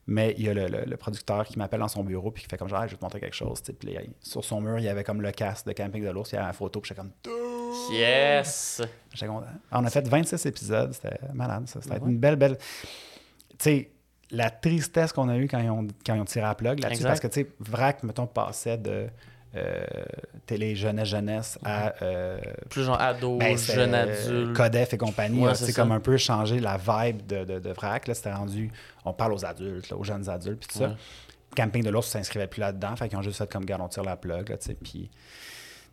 mais il y a le, le, le producteur qui m'appelle dans son bureau puis qui fait comme genre, ah, je vais te montrer quelque chose. Puis là, sur son mur, il y avait comme le cast de Camping de l'Ours, il y avait la photo, puis j'étais comme... Yes! J'étais content. On a fait vingt-six épisodes, c'était malade, ça. C'était mm-hmm. une belle, belle... Tu sais, la tristesse qu'on a eue quand ils ont, quand ils ont tiré à plug là-dessus, exact. Parce que, tu sais, Vrak, mettons, passait de... Euh, télé jeunesse jeunesse à euh, plus genre ado, ben, jeune adulte, Codef et compagnie, ouais, là, c'est, c'est comme un peu changé la vibe de, de, de Vrak, là, c'était rendu on parle aux adultes, là, aux jeunes adultes puis tout ouais. ça. Camping de l'Ours s'inscrivait plus là-dedans, fait qu'ils ont juste fait comme garde on tire la plug là, tu sais, puis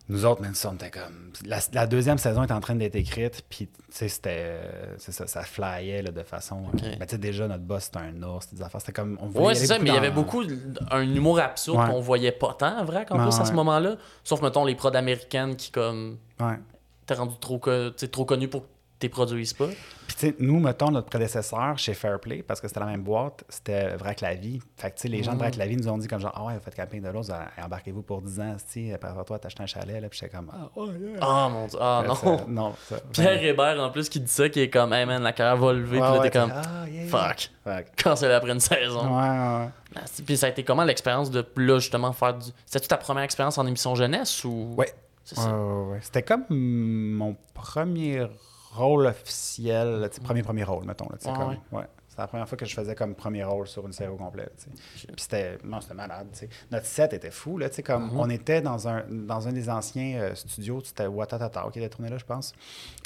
nous autres même ça on était comme la, la deuxième saison était en train d'être écrite, puis tu sais c'était c'est ça ça flyait là, de façon okay. euh, ben, tu sais déjà notre boss c'était un ours, des affaires c'était comme on voulait ouais c'est ça, mais il y avait beaucoup un humour absurde ouais. qu'on voyait pas tant vrai en ouais, plus à ouais. ce moment-là, sauf mettons les prods américaines qui comme ouais. t'es rendu trop, trop connu pour t'es produisent pas. Puis tu sais, nous, mettons, notre prédécesseur chez Fairplay, parce que c'était la même boîte, c'était Vrai que la vie. Fait que tu sais, les gens de Vrai que la vie nous ont dit comme genre, ah oh, ouais, vous faites Camping de l'Ours, embarquez-vous pour dix ans, tu sais, prépare-toi à t'acheter un chalet, là, puis j'étais comme, ah oh, yeah. Ah mon Dieu, ah non. Ça, non ça, Pierre Hébert, en plus, qui dit ça, qui est comme, hey man, la carrière va lever, ah, puis là, ouais, t'es comme, ah, yeah, fuck. fuck. Quand c'est après une saison. Ouais, ouais. Puis ça a été comment l'expérience de, là, justement, faire du. C'était-tu ta première expérience en émission jeunesse ou. Ouais. C'est ça. Euh, ouais. C'était comme mon premier rôle officiel, là, premier premier rôle, mettons. Là, ah, comme, ouais. Ouais. C'était la première fois que je faisais comme premier rôle sur une série au complet. Puis c'était, non, c'était malade. T'sais. Notre set était fou. Là, comme, mm-hmm. On était dans un, dans un des anciens euh, studios, c'était Watatata qui était tourné là, je pense.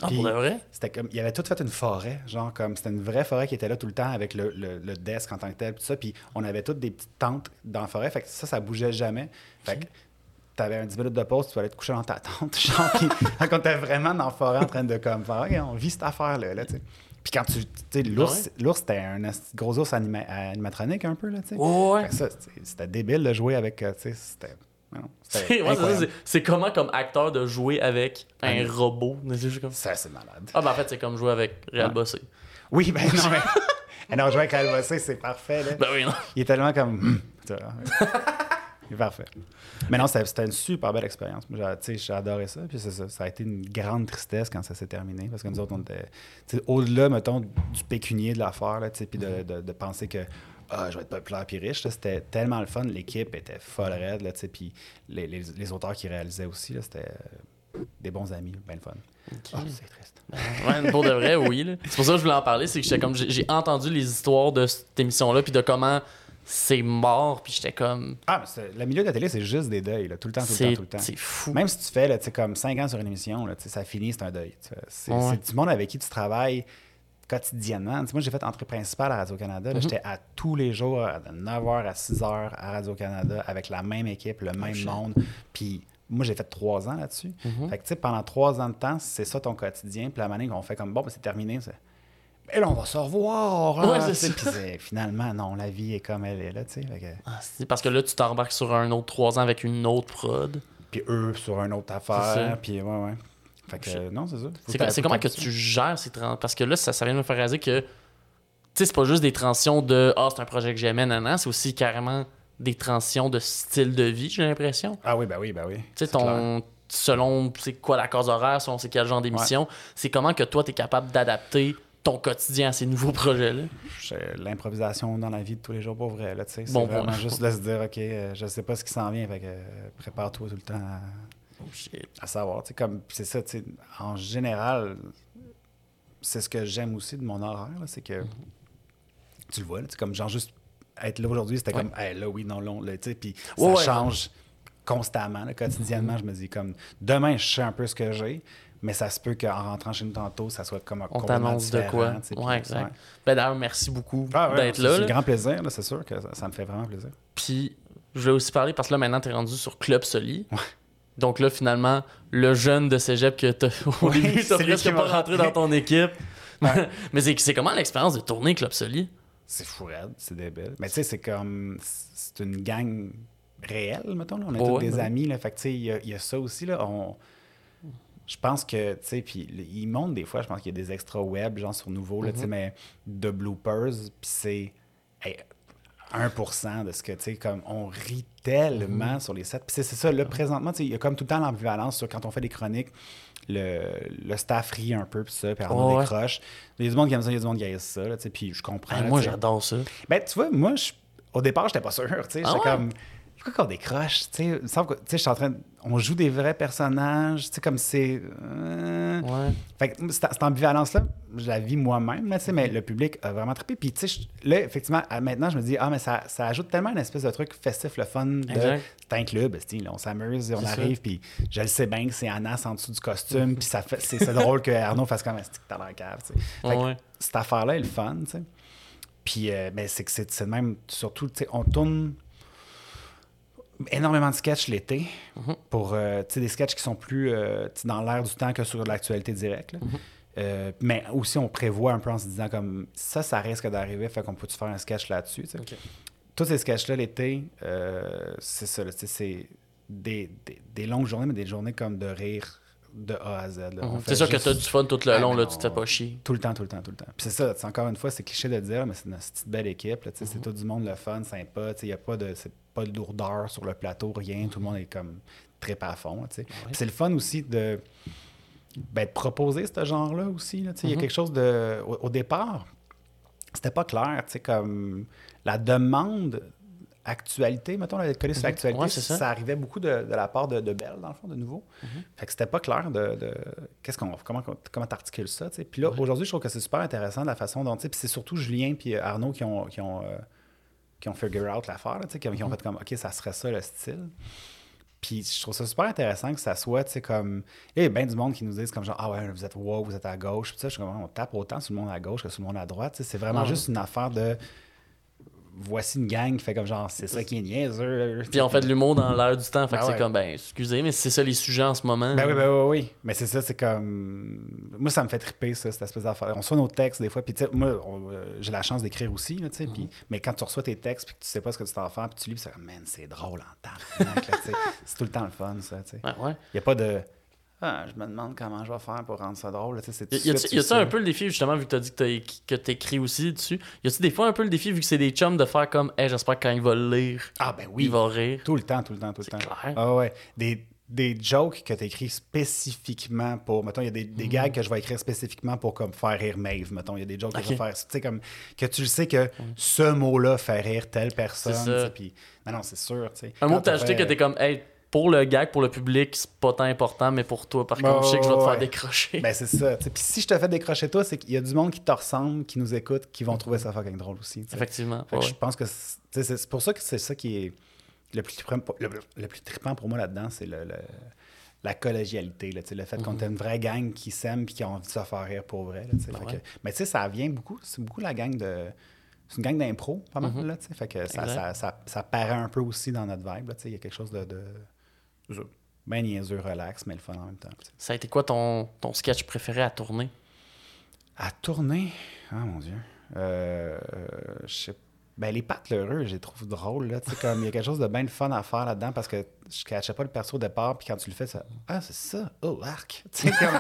Ah, pis, pour de vrai? C'était comme, il avait tout fait une forêt. Genre comme, c'était une vraie forêt qui était là tout le temps avec le, le, le desk en tant que tel. Tout ça. Puis on avait toutes des petites tentes dans la forêt. Fait que ça, ça bougeait jamais. Fait que, t'avais un dix minutes de pause, tu allais te coucher dans ta tente, genre, puis quand t'es vraiment dans la forêt en train de comme faire, hey, on vit cette affaire-là, là, tu sais. Puis quand tu, tu sais, l'ours, ouais. l'ours, c'était un gros ours anima- animatronique un peu, là, tu sais. Ouais. Fait que ça, c'était débile de jouer avec, tu sais, c'était... Non, c'est, ouais, ça, c'est, c'est comment comme acteur de jouer avec un ah, robot? Comme... Ça, c'est malade. Ah, ben en fait, c'est comme jouer avec Réal Bossé. Oui, ben non, mais... ah, non, jouer avec Réal Bossé, c'est parfait, là. Ben oui, non. Il est tellement comme... Parfait. Mais non, c'était, c'était une super belle expérience. Moi, j'ai, j'ai adoré ça. Puis c'est ça, ça a été une grande tristesse quand ça s'est terminé. Parce que nous autres, on était au-delà, mettons, du pécunier de l'affaire, là, puis de, de, de penser que ah, je vais être populaire puis riche. Là, c'était tellement le fun. L'équipe était folle raide. Là, puis les, les, les auteurs qui réalisaient aussi, là, c'était des bons amis. Bien le fun. Okay. Oh, c'est triste. Ouais, pour de vrai, oui. Là. C'est pour ça que je voulais en parler. C'est que j'étais comme, j'ai, j'ai entendu les histoires de cette émission-là puis de comment... C'est mort, puis j'étais comme... Ah, mais le milieu de la télé, c'est juste des deuils, là, tout le temps, tout c'est, le temps, tout le temps. C'est fou. Même si tu fais là, comme cinq ans sur une émission, là, ça finit, c'est un deuil. C'est, ouais. c'est du monde avec qui tu travailles quotidiennement. T'sais, moi, j'ai fait entrée principale à Radio-Canada. Là, mm-hmm. J'étais à tous les jours, de neuf heures à six heures à Radio-Canada, avec la même équipe, le même oh, monde. Puis moi, j'ai fait trois ans là-dessus. Mm-hmm. Fait que tu sais, pendant trois ans de temps, c'est ça ton quotidien. Puis la manière qu'on fait comme, bon, ben, c'est terminé, c'est... Et là, on va se revoir. Hein? Ouais, c'est ça. Puis finalement, non, la vie est comme elle est là, tu sais. Que... Ah, parce que là, tu t'embarques sur un autre trois ans avec une autre prod. Puis eux, sur une autre affaire. Puis ouais, ouais. Fait que euh, non, c'est ça. Faut c'est que, c'est comment que tu gères ces trans... Parce que là, ça, ça vient de me faire réaliser que, tu sais, c'est pas juste des transitions de « Ah, oh, c'est un projet que j'aimais, nanan », c'est aussi carrément des transitions de style de vie, j'ai l'impression. Ah oui, ben oui, ben oui. Tu sais, ton... Clair. Selon c'est quoi la case horaire, selon c'est quel genre d'émission, ouais. C'est comment que toi, t'es capable d'adapter... ton quotidien à ces nouveaux projets-là? L'improvisation dans la vie de tous les jours, pour vrai. Là, c'est bon, vraiment bon, juste de se dire, OK, euh, je sais pas ce qui s'en vient, fait que euh, prépare-toi tout le temps à, oh, shit. à savoir. Comme, c'est ça, en général, c'est ce que j'aime aussi de mon horaire, là, c'est que mm-hmm. tu le vois, là, comme genre juste être là aujourd'hui, c'était ouais. comme, hey, là, oui, non, long, là, tu sais, puis ça ouais, change ouais. constamment, là, quotidiennement, mm-hmm. je me dis, comme, demain, je sais un peu ce que j'ai, mais ça se peut qu'en rentrant chez nous tantôt, ça soit comme un on t'annonce de quoi. Oui, exact. Ouais. Ben, d'ailleurs, merci beaucoup ah, ouais, d'être c'est, là. C'est un grand plaisir, là, c'est sûr que ça, ça me fait vraiment plaisir. Puis, je voulais aussi parler, parce que là, maintenant, t'es rendu sur Club Soly. Ouais. Donc là, finalement, le jeune de cégep que t'as au début, ouais, t'as presque pas rentré dans ton équipe. Ouais. Mais c'est, c'est comment l'expérience de tourner Club Soly? C'est fou raide, c'est débile. Mais tu sais, c'est comme... C'est une gang réelle, mettons. Là. On est oh, tous ouais, des ouais. amis. Là. Fait que tu sais, il y, y a ça aussi, là. On... Je pense que, tu sais, puis ils montent des fois, je pense qu'il y a des extra web, genre sur Nouveau, là, mm-hmm. tu sais, mais de bloopers, puis c'est hey, un pour cent de ce que, tu sais, comme on rit tellement mm-hmm. sur les sets. Puis c'est, c'est ça, là, présentement, tu sais, il y a comme tout le temps l'ambivalence sur quand on fait des chroniques, le, le staff rit un peu, puis ça, puis on oh, décroche. Il y a du monde qui aime ça, il y a du monde qui aime ça, là, tu sais, puis je comprends. Ben, là, moi, t'sais. J'adore ça. Ben, tu vois, moi, je, au départ, j'étais pas sûr, tu sais, j'étais ah, ouais? comme. Pourquoi qu'on décroche? Tu sais, on joue des vrais personnages, tu sais, comme c'est... Euh... Ouais. Fait que cette ambivalence-là, je la vis moi-même, tu sais, mais le public a vraiment trippé. Puis, tu sais, là, effectivement, maintenant, je me dis, ah, mais ça, ça ajoute tellement une espèce de truc festif, le fun, de exact. C'est un club, là, on s'amuse, on c'est arrive, puis je le sais bien que c'est Anas en dessous du costume, puis ça fait, c'est, c'est drôle que Arnaud fasse comme un stick dans la cave, tu sais. Fait que ouais. cette affaire-là est le fun, tu sais. Puis, euh, ben, c'est que c'est, c'est même, surtout, tu sais, on tourne... énormément de sketchs l'été mm-hmm. pour euh, des sketchs qui sont plus euh, dans l'air du temps que sur l'actualité directe. Mm-hmm. Euh, mais aussi, on prévoit un peu en se disant comme ça, ça risque d'arriver, fait qu'on peut-tu faire un sketch là-dessus? Okay. Tous ces sketchs-là l'été, euh, c'est ça, là, c'est des, des, des longues journées, mais des journées comme de rire de A à Z. Là. Mmh. C'est sûr juste... que t'as du fun tout le ah, long, là, tu te fais pas chier. Tout le temps, tout le temps, tout le temps. Puis c'est ça, encore une fois, c'est cliché de dire, mais c'est une petite belle équipe. Là, mmh. C'est tout du monde le fun, sympa. Il n'y a pas de, c'est pas de lourdeur sur le plateau, rien. Tout le monde est comme trip à fond. Là, ouais. Puis c'est le fun aussi de, ben, de proposer ce genre-là aussi. Là, il y a mmh. quelque chose de. Au, au départ, c'était pas clair. Comme la demande. Actualité, mettons, d'être collé mm-hmm. sur l'actualité, ouais, ça. ça arrivait beaucoup de, de la part de, de Belle, dans le fond, de nouveau. Mm-hmm. Fait que c'était pas clair de, de qu'est-ce qu'on, comment, comment t'articules ça, tu sais. Puis là, ouais. aujourd'hui, je trouve que c'est super intéressant de la façon dont, tu sais, puis c'est surtout Julien puis Arnaud qui ont, qui ont, euh, qui ont figure out l'affaire, tu sais, qui ont mm-hmm. fait comme, OK, ça serait ça le style. Puis je trouve ça super intéressant que ça soit, tu sais, comme... Il y a bien du monde qui nous disent comme genre « Ah ouais, vous êtes wow, vous êtes à gauche », puis ça, je suis comme « On tape autant sur le monde à gauche que sur le monde à droite, tu sais. » C'est vraiment ouais. juste une affaire de... Voici une gang qui fait comme genre, c'est ça qui est niaiseux. Puis on fait de l'humour dans l'air du temps. Fait que ah ouais. c'est comme, ben, excusez, mais c'est ça les sujets en ce moment. Ben oui, ben oui, oui. Mais c'est ça, c'est comme. Moi, ça me fait triper, ça, cette espèce d'affaire. On reçoit nos textes des fois. Puis tu sais, moi, on, euh, j'ai la chance d'écrire aussi, là, tu sais. Mm-hmm. Puis, mais quand tu reçois tes textes, puis que tu sais pas ce que tu t'en fais, puis tu lis, puis c'est comme, man, c'est drôle en temps. C'est tout le temps le fun, ça, tu sais. Ouais, ouais. Il n'y a pas de. Ah, je me demande comment je vais faire pour rendre ça drôle. C'est y a-t-il un peu le défi, justement, vu que tu as dit que tu écris aussi dessus, y a-t-il des fois un peu le défi, vu que c'est des chums, de faire comme hey, « j'espère que quand il va le lire, ah, ben oui. il va rire. » Tout le temps, tout le temps, tout c'est le temps. Clair. Ah ouais. Des, des jokes que tu écris spécifiquement pour... Mettons, il y a des, des mm. gags que je vais écrire spécifiquement pour comme faire rire Maeve, mettons. Il y a des jokes okay. que je vais faire... Tu sais, comme... Que tu sais que mm. ce mot-là fait rire telle personne. C'est ça. Pis, non, non, c'est sûr, tu sais. Un mot que t'as ajouté que t'es comme « hey, pour le gag, pour le public, c'est pas tant important, mais pour toi, par oh, contre, je sais que je vais te ouais. faire décrocher. Ben, c'est ça. Puis si je te fais décrocher, toi, c'est qu'il y a du monde qui te ressemble, qui nous écoute, qui vont trouver ça fucking drôle aussi. T'sais. Effectivement. Fait ouais. que je pense que c'est, c'est pour ça que c'est ça qui est le plus trippant, le, le plus trippant pour moi là-dedans, c'est le, le, la collégialité. Là, le fait mm-hmm. qu'on ait une vraie gang qui s'aime et qui a envie de se faire rire pour vrai. Là, ben fait ouais. que, mais tu sais, ça vient beaucoup. C'est beaucoup la gang de. C'est une gang d'impro, pas mal. Mm-hmm. Là, fait que ça, ça, ça, ça paraît un peu aussi dans notre vibe. Il y a quelque chose de. de... Ben niaiseux, relax, mais le fun en même temps. T'sais. Ça a été quoi ton, ton sketch préféré à tourner? À tourner? Ah, mon Dieu. Euh, euh, je sais Ben, les pattes l'heureux, je les trouve drôles. Là. Comme, il y a quelque chose de bien le fun à faire là-dedans parce que je cachais pas le perso au départ, puis quand tu le fais, ça ah, c'est ça! Oh, arc! Comme,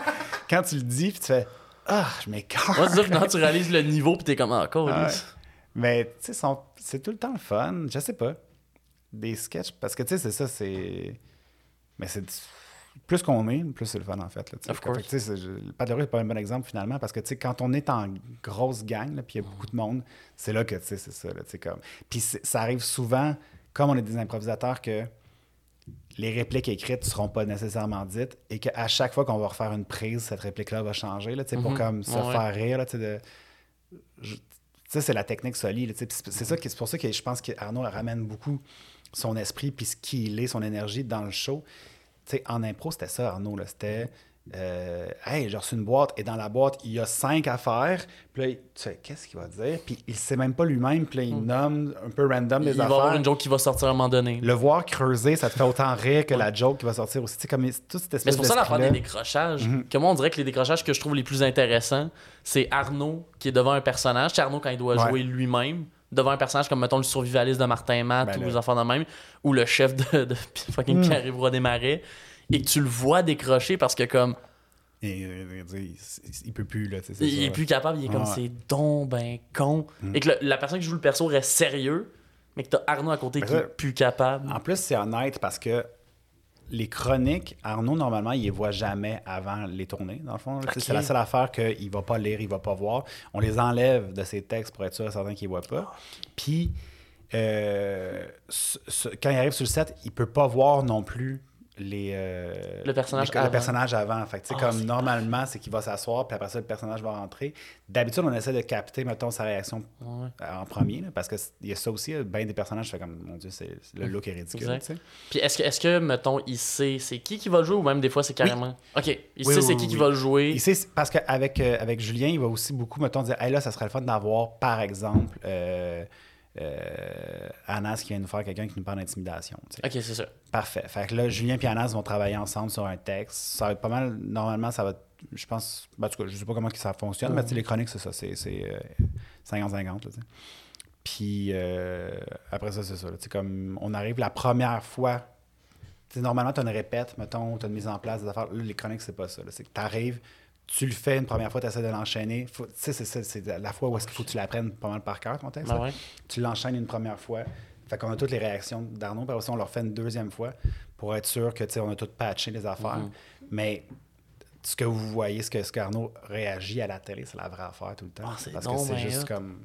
quand tu le dis, puis tu fais ah, je m'écarte! Moi, c'est quand tu réalises le niveau, puis t'es comme encore. Ah, ouais. Mais, tu sais, son... c'est tout le temps le fun. Je sais pas. Des sketchs, parce que, tu sais, c'est ça, c'est. Mais c'est plus qu'on est, plus c'est le fun, en fait. Là, of course. Fait que, je... Le Padre n'est pas un bon exemple, finalement, parce que quand on est en grosse gang, puis il y a beaucoup de monde, c'est là que c'est ça. Comme... Puis ça arrive souvent, comme on est des improvisateurs, que les répliques écrites ne seront pas nécessairement dites et qu'à chaque fois qu'on va refaire une prise, cette réplique-là va changer là, mm-hmm. pour comme, se ouais. faire rire. Là, de... je... C'est la technique Soly. Là, c'est, c'est, ça que, c'est pour ça que je pense qu'Arnaud ramène beaucoup son esprit puis ce qu'il est, son énergie dans le show. T'sais, en impro, c'était ça, Arnaud. Là. C'était euh, hey, j'ai reçu une boîte et dans la boîte, il y a cinq affaires. Puis là, tu sais, qu'est-ce qu'il va dire? Puis il sait même pas lui-même. Puis là, il mm. nomme un peu random les affaires. Il va avoir une joke qui va sortir à un moment donné. Le voir creuser, ça te fait autant rire que la joke qui va sortir aussi. Tu sais, comme toute cette espèce Mais c'est pour ça l'affaire des décrochages. Mm-hmm. Que moi, on dirait que les décrochages que je trouve les plus intéressants, c'est Arnaud qui est devant un personnage. C'est Arnaud quand il doit ouais. jouer lui-même. Devant un personnage comme, mettons, le survivaliste de Martin Matt ben ou les enfants de même, ou le chef de, de fucking Pierre Rivard des Marais, et que tu le vois décrocher parce que, comme. Et, euh, il, il peut plus, là. C'est ça, il est plus capable, il est ah, comme, ouais. c'est donc ben con. Mm. Et que le, la personne qui joue le perso reste sérieux, mais que t'as Arnaud à côté ben qui ça, est plus capable. En plus, c'est honnête parce que les chroniques, Arnaud, normalement, il les voit jamais avant les tournées, dans le fond. Okay. C'est la seule affaire qu'il va pas lire, il va pas voir. On les enlève de ses textes pour être sûr et certain qu'il les voit pas. Puis, euh, ce, ce, quand il arrive sur le set, il peut pas voir non plus les, euh, le, personnage les avant. le personnage avant. Fait que, oh, comme c'est... normalement, c'est qu'il va s'asseoir, puis après ça, le personnage va rentrer. D'habitude, on essaie de capter, mettons, sa réaction ouais. en premier, là, parce qu'il y a ça aussi, bien des personnages, fait comme, mon Dieu, c'est, le look est ridicule. Puis est-ce que, est-ce que, mettons, il sait c'est qui qui va le jouer, ou même des fois, c'est carrément... Oui. OK, il oui, sait oui, c'est oui, qui oui. qui va le jouer. Il sait, parce qu'avec euh, avec Julien, il va aussi beaucoup, mettons, dire, hey, là, ça serait le fun d'avoir, par exemple... Euh, Euh, Anas qui vient nous faire quelqu'un qui nous parle d'intimidation. T'sais. OK, c'est ça. Parfait. Fait que là, Julien et Anas vont travailler ensemble sur un texte. Ça va être pas mal. Normalement, ça va être, je pense. Ben, en tout cas, je sais pas comment ça fonctionne, mm-hmm. mais les chroniques, c'est ça. C'est, c'est euh, cinquante cinquante. Là, puis euh, après ça, c'est ça. Là, comme on arrive la première fois T'sais, normalement, tu as une répète, mettons, tu as une mise en place des affaires. Là, les chroniques, c'est pas ça. Là. C'est que tu arrives, tu le fais une première fois, tu essaies de l'enchaîner. Tu sais, c'est, c'est, c'est la fois où est-ce qu'il faut que tu l'apprennes pas mal par cœur, ton texte. Ah ouais. Tu l'enchaînes une première fois. Fait qu'on a toutes les réactions d'Arnaud. Puis aussi, on leur fait une deuxième fois pour être sûr que, tu sais, on a tout patché les affaires. Mm-hmm. Mais ce que vous voyez, ce que ce qu'Arnaud réagit à la télé, c'est la vraie affaire tout le temps. Ah, c'est parce que c'est juste comme...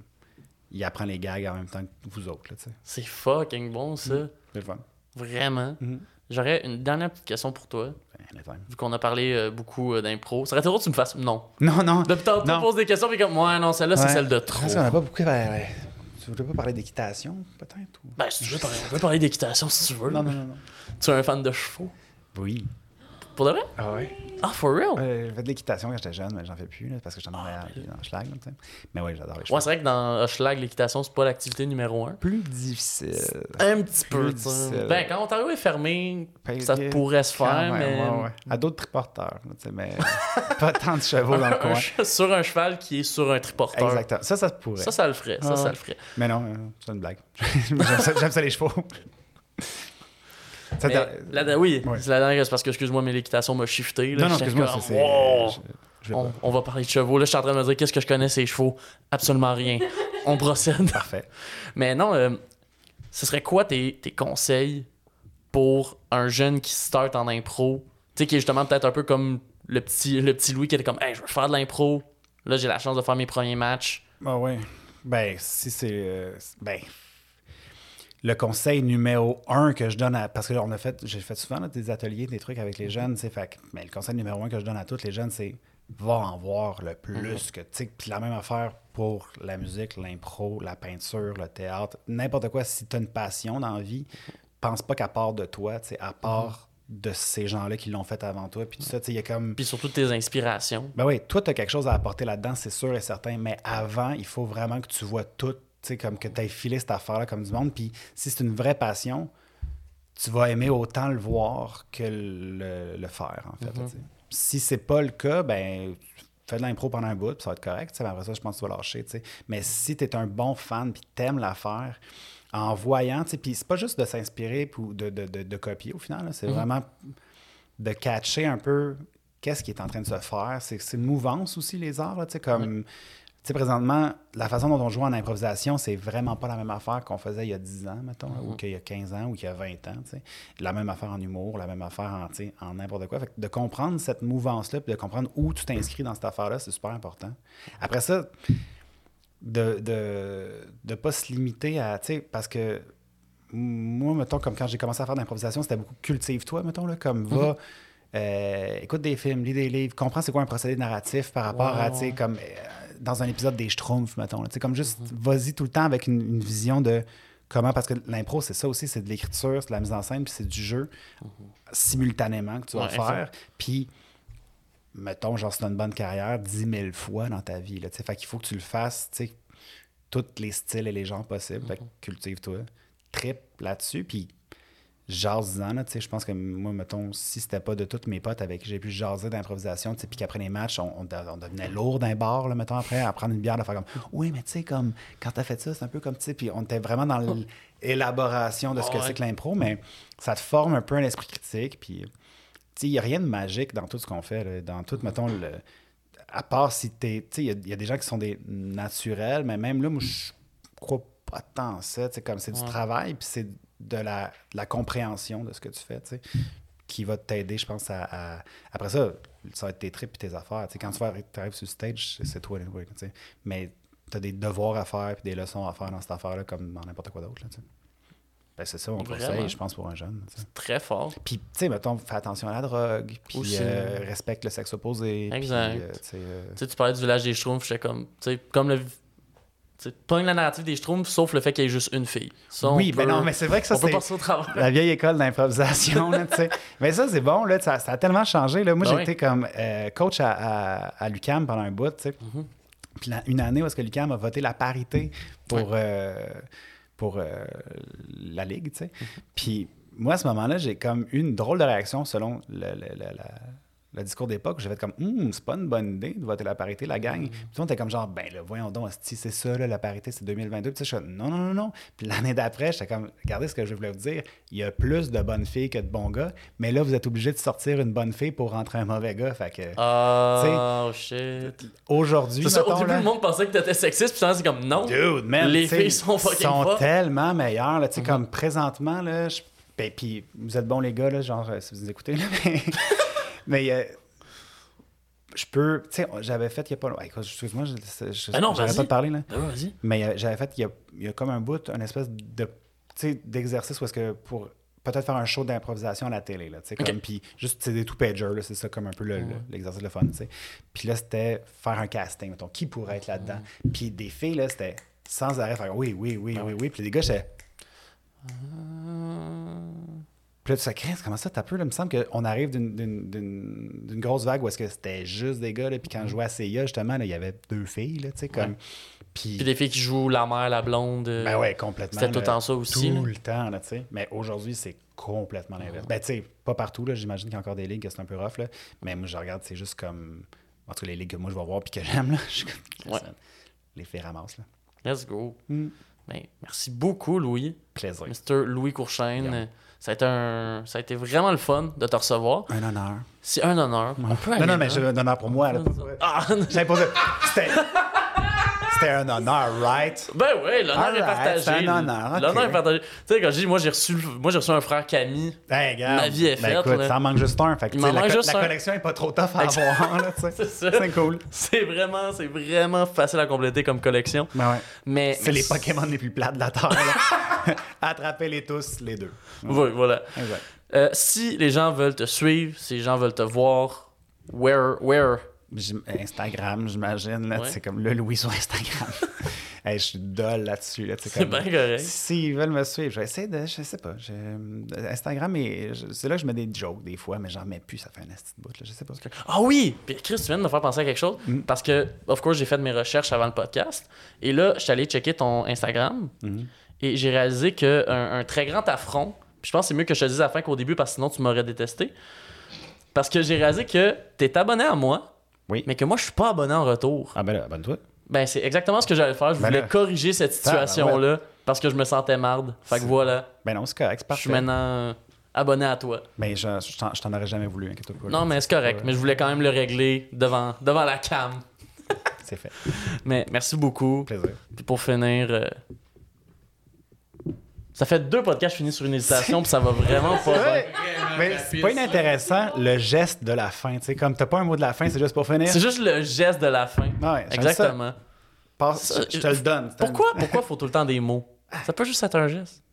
Il apprend les gags en même temps que vous autres, là, tu sais. C'est fucking bon, ça. Mm-hmm. C'est le fun. Vraiment. Mm-hmm. J'aurais une dernière petite question pour toi. Ben, vu qu'on a parlé euh, beaucoup euh, d'impro. Ça aurait été drôle que tu me fasses... Non. Non, non. De temps tu me poses des questions, puis comme... Ouais, non, celle-là, ouais. C'est celle de trop. Parce qu'on n'a pas beaucoup... Ben, ouais. Tu voudrais pas parler d'équitation, peut-être? Ou... Ben, si tu veux, on peut parler d'équitation, si tu veux. Non, non, non, non. Tu es un fan de chevaux? Oui. Pour de vrai? Ah oui. Ah, for real? Euh, j'ai fait de l'équitation quand j'étais jeune, mais j'en fais plus, là, parce que j'étais en Montréal, ah, dans Hochelaga. Mais oui, j'adore les chevaux. Ouais, c'est vrai que dans Hochelaga, l'équitation, c'est pas l'activité numéro un. Plus difficile. C'est un petit plus peu, difficile. Ben, quand Ontario est fermé, Payé, ça pourrait se faire, même, mais... Ouais, ouais. À d'autres triporteurs, tu sais, mais pas tant de chevaux dans le coin. Un, sur un cheval qui est sur un triporteur. Exactement. Ça, ça se pourrait. Ça, ça le ferait. Ça, ah, ça le ferait. Mais non, c'est une blague. j'aime, ça, j'aime ça, les chevaux. Mais, la, la, oui, ouais. C'est la dernière, c'est parce que, excuse-moi, mais l'équitation m'a shifté. Là, non, non, excuse-moi, comme, c'est... Wow, c'est je, je on, on va parler de chevaux. Là, je suis en train de me dire, qu'est-ce que je connais, ces chevaux? Absolument rien. On procède. Parfait. Mais non, euh, ce serait quoi tes, tes conseils pour un jeune qui start en impro? Tu sais, qui est justement peut-être un peu comme le petit, le petit Louis qui était comme, « Hey, je veux faire de l'impro. Là, j'ai la chance de faire mes premiers matchs. » Ah ouais. Ben, si c'est... Euh, ben... Le conseil numéro un que je donne à... Parce que on a fait, j'ai fait souvent là, des ateliers, des trucs avec les jeunes. Fait que, mais le conseil numéro un que je donne à tous les jeunes, c'est va en voir le plus. Mm-hmm. que Puis la même affaire pour la musique, l'impro, la peinture, le théâtre. N'importe quoi, si tu as une passion dans la vie, pense pas qu'à part de toi, à part mm-hmm. de ces gens-là qui l'ont fait avant toi. Puis tout ça, il y a comme... Puis surtout tes inspirations. Ben oui, toi, tu as quelque chose à apporter là-dedans, c'est sûr et certain. Mais avant, il faut vraiment que tu vois tout. T'sais, comme que tu aies filé cette affaire-là comme du monde. Puis si c'est une vraie passion, tu vas aimer autant le voir que le, le faire, en fait. Mm-hmm. Là, si c'est pas le cas, ben fais de l'impro pendant un bout, puis ça va être correct. Ben après ça, je pense que tu vas lâcher. T'sais. Mais si tu es un bon fan, puis tu aimes l'affaire, en voyant, puis c'est pas juste de s'inspirer ou de, de, de, de copier au final, là, c'est mm-hmm. vraiment de catcher un peu qu'est-ce qui est en train de se faire. C'est, c'est une mouvance aussi, les arts, là, comme... Mm-hmm. Tu sais, présentement, la façon dont on joue en improvisation, c'est vraiment pas la même affaire qu'on faisait il y a dix ans, mettons, mm-hmm. ou qu'il y a quinze ans, ou qu'il y a vingt ans. T'sais. La même affaire en humour, la même affaire en, en n'importe quoi. Fait que de comprendre cette mouvance-là, puis de comprendre où tu t'inscris dans cette affaire-là, c'est super important. Après ça, de ne de, de pas se limiter à... Tu sais, parce que moi, mettons, comme quand j'ai commencé à faire de l'improvisation, c'était beaucoup « cultive-toi », mettons, là, comme « va... Mm-hmm. » Euh, écoute des films, lis des livres, comprends c'est quoi un procédé narratif par rapport wow. à, tu sais, comme euh, dans un épisode des Schtroumpfs, mettons. Tu sais, comme juste, mm-hmm. vas-y tout le temps avec une, une vision de comment, parce que l'impro, c'est ça aussi, c'est de l'écriture, c'est de la mise en scène, puis c'est du jeu mm-hmm. simultanément que tu vas ouais, faire. Puis, mettons, genre, si tu as une bonne carrière, dix mille fois dans ta vie, là, tu sais, fait qu'il faut que tu le fasses, tu sais, tous les styles et les genres possibles. Mm-hmm. Fait que cultive-toi, tripe là-dessus, puis... jase-en, là, tu sais, je pense que moi, mettons, si c'était pas de tous mes potes avec qui j'ai pu jaser d'improvisation, tu sais, puis qu'après les matchs, on, on, on devenait lourd d'un bar, là, mettons, après, à prendre une bière, de faire comme, oui, mais tu sais, comme, quand t'as fait ça, c'est un peu comme, tu sais, puis on était vraiment dans l'élaboration de ce que ouais. c'est que l'impro, mais ça te forme un peu un esprit critique, puis, tu sais, il n'y a rien de magique dans tout ce qu'on fait, là, dans tout, mettons, le, à part si t'es, tu sais, il y, y a des gens qui sont des naturels, mais même là, moi, je crois pas tant ça, tu sais, comme, c'est ouais. du travail, puis c'est de la, de la compréhension de ce que tu fais, tu sais, qui va t'aider, je pense, à, à... Après ça, ça va être tes trips et tes affaires. Tu sais, quand tu arrives sur le stage, c'est toi, tu sais. Mais tu as des devoirs à faire et des leçons à faire dans cette affaire-là comme dans n'importe quoi d'autre, là, tu sais. Ben, c'est ça, mon conseil, je pense, pour un jeune. Tu sais. C'est très fort. Puis, tu sais, mettons, fais attention à la drogue, puis euh, respecte le sexe opposé. Exact. Puis, euh, tu sais, euh... tu sais, tu parlais du village des Schtroumpfs, j'étais comme, tu sais, comme le... Pas la narrative des Schtroumpfs, sauf le fait qu'il y ait juste une fille. Ça, oui, mais ben non, mais c'est vrai que ça, c'est la vieille école d'improvisation. Là, mais ça, c'est bon, là, ça, ça a tellement changé. Là. Moi, ben j'étais oui. comme euh, coach à, à, à l'U Q A M pendant un bout. Mm-hmm. Puis la, une année où est-ce que l'U Q A M a voté la parité pour, oui. euh, pour euh, la Ligue. Mm-hmm. Puis moi, à ce moment-là, j'ai comme eu une drôle de réaction selon le, le, le, la... le discours d'époque, j'ai fait comme hum, c'est pas une bonne idée de voter la parité, la gang. Mmh. Puis tout le monde était comme genre, ben là, voyons donc, c'est ça, là, la parité, c'est deux mille vingt-deux. Puis je suis non, non, non, non. Puis l'année d'après, j'étais comme, regardez ce que je voulais vous dire, il y a plus de bonnes filles que de bons gars, mais là, vous êtes obligé de sortir une bonne fille pour rentrer un mauvais gars. Fait que. Oh, shit. Aujourd'hui, c'est mettons, ça, au début, là, le monde pensait que t'étais sexiste, puis c'est comme non. Dude, man, les filles sont fucking sont pas. Tellement meilleures, là, tu sais, mmh. comme présentement, là, je. Ben, puis vous êtes bons, les gars, là, genre, si vous nous écoutez, là, mais. Mais euh, je peux... Tu sais, j'avais fait il n'y a pas... Excuse-moi, je, je, je ah non, j'arrête pas de parler, là. Ah, vas-y. Mais euh, j'avais fait, il y a, il y a comme un bout, un espèce de, d'exercice où est-ce que pour peut-être faire un show d'improvisation à la télé, là, tu sais, okay. comme... Puis juste, c'est des two-pagers, là, c'est ça, comme un peu le, mm. le, l'exercice de fun, tu sais. Puis là, c'était faire un casting, mettons, qui pourrait être là-dedans? Mm. Puis des filles, là, c'était sans arrêt faire oui, oui, oui, ah, oui, oui, oui. Puis les gars, j'étais... Mm. Puis là, tu te dis, Chris, comment ça, t'as peu, là? Il me semble qu'on arrive d'une, d'une, d'une, d'une grosse vague où est-ce que c'était juste des gars, là. Puis quand je jouais à C I A, justement, là, il y avait deux filles, là, tu sais, comme... Ouais. Puis... puis des filles qui jouent la mère, la blonde. Ben ouais, complètement. C'était là, tout le temps ça aussi. Tout là. Le temps, là, tu sais. Mais aujourd'hui, c'est complètement l'inverse. Ouais. Ben, tu sais, pas partout, là. J'imagine qu'il y a encore des ligues, c'est un peu rough, là. Mais moi, je regarde, c'est juste comme... En tout cas, les ligues que moi, je vais voir puis que j'aime, là. Je suis comme... Ouais. Les filles ramassent, là. Let's go. Mm. Ben, merci beaucoup, Louis. Plaisir. mister Louis Courchesne. Yeah. Ça a été un... ça a été vraiment le fun de te recevoir. Un honneur. C'est un honneur. Ouais. On peut non, non, mais c'est un honneur pour moi. Là. Ah, j'ai pas... C'était... C'était un honneur, right? Ben oui, l'honneur right, est partagé. C'est un honneur, okay. L'honneur est partagé. Tu sais, quand je dis, moi, j'ai reçu, moi, j'ai reçu un frère Camille. Hey, regarde, ma vie est ben faite. Écoute, là. Ça en manque juste un. Fait que, la, co- juste la un... connexion n'est pas trop tough à avoir. Là, c'est ça. C'est cool. C'est vraiment, c'est vraiment facile à compléter comme collection. Ben ouais. Mais, c'est mais... les Pokémon les plus plats de la Terre. Attrapez-les tous, les deux. Oui, voilà. Exact. Euh, si les gens veulent te suivre, si les gens veulent te voir, where, where... Instagram, j'imagine, là, ouais. C'est comme le Louis sur Instagram. Hey, je suis dole là-dessus. Là, c'est bien correct. S'ils veulent me suivre, je vais essayer de. Je sais pas. Je, Instagram, et je, c'est là que je mets des jokes des fois, mais j'en mets plus, ça fait un esti de bout. Je sais pas. Ah oui! Puis Chris, tu viens de me faire penser à quelque chose. Mm. Parce que, of course, j'ai fait mes recherches avant le podcast. Et là, je suis allé checker ton Instagram. Mm. Et j'ai réalisé qu'un un très grand affront. Puis je pense que c'est mieux que je te dise à la fin qu'au début, parce que sinon tu m'aurais détesté. Parce que j'ai réalisé que t'es abonné à moi. Oui. Mais que moi, je suis pas abonné en retour. Ah ben là, abonne-toi. Ben, c'est exactement ce que j'allais faire. Je voulais ben corriger cette situation-là ben, ben, parce que je me sentais marde. Fait que voilà. Ben non, c'est correct, c'est parfait. Je suis maintenant abonné à toi. Ben, je, je, t'en, je t'en aurais jamais voulu. Hein, pas, non, mais c'est correct. Ouais. Mais je voulais quand même le régler devant, devant la cam. C'est fait. Mais merci beaucoup. Plaisir. Puis pour finir... Euh... Ça fait deux podcasts finis sur une hésitation, puis ça va vraiment pas. Vrai. Mais c'est pas inintéressant le geste de la fin, tu sais, comme t'as pas un mot de la fin, c'est juste pour finir. C'est juste le geste de la fin. Ouais, exactement. Passe, je te le donne. Pourquoi, pourquoi faut tout le temps des mots? Ça peut juste être un geste.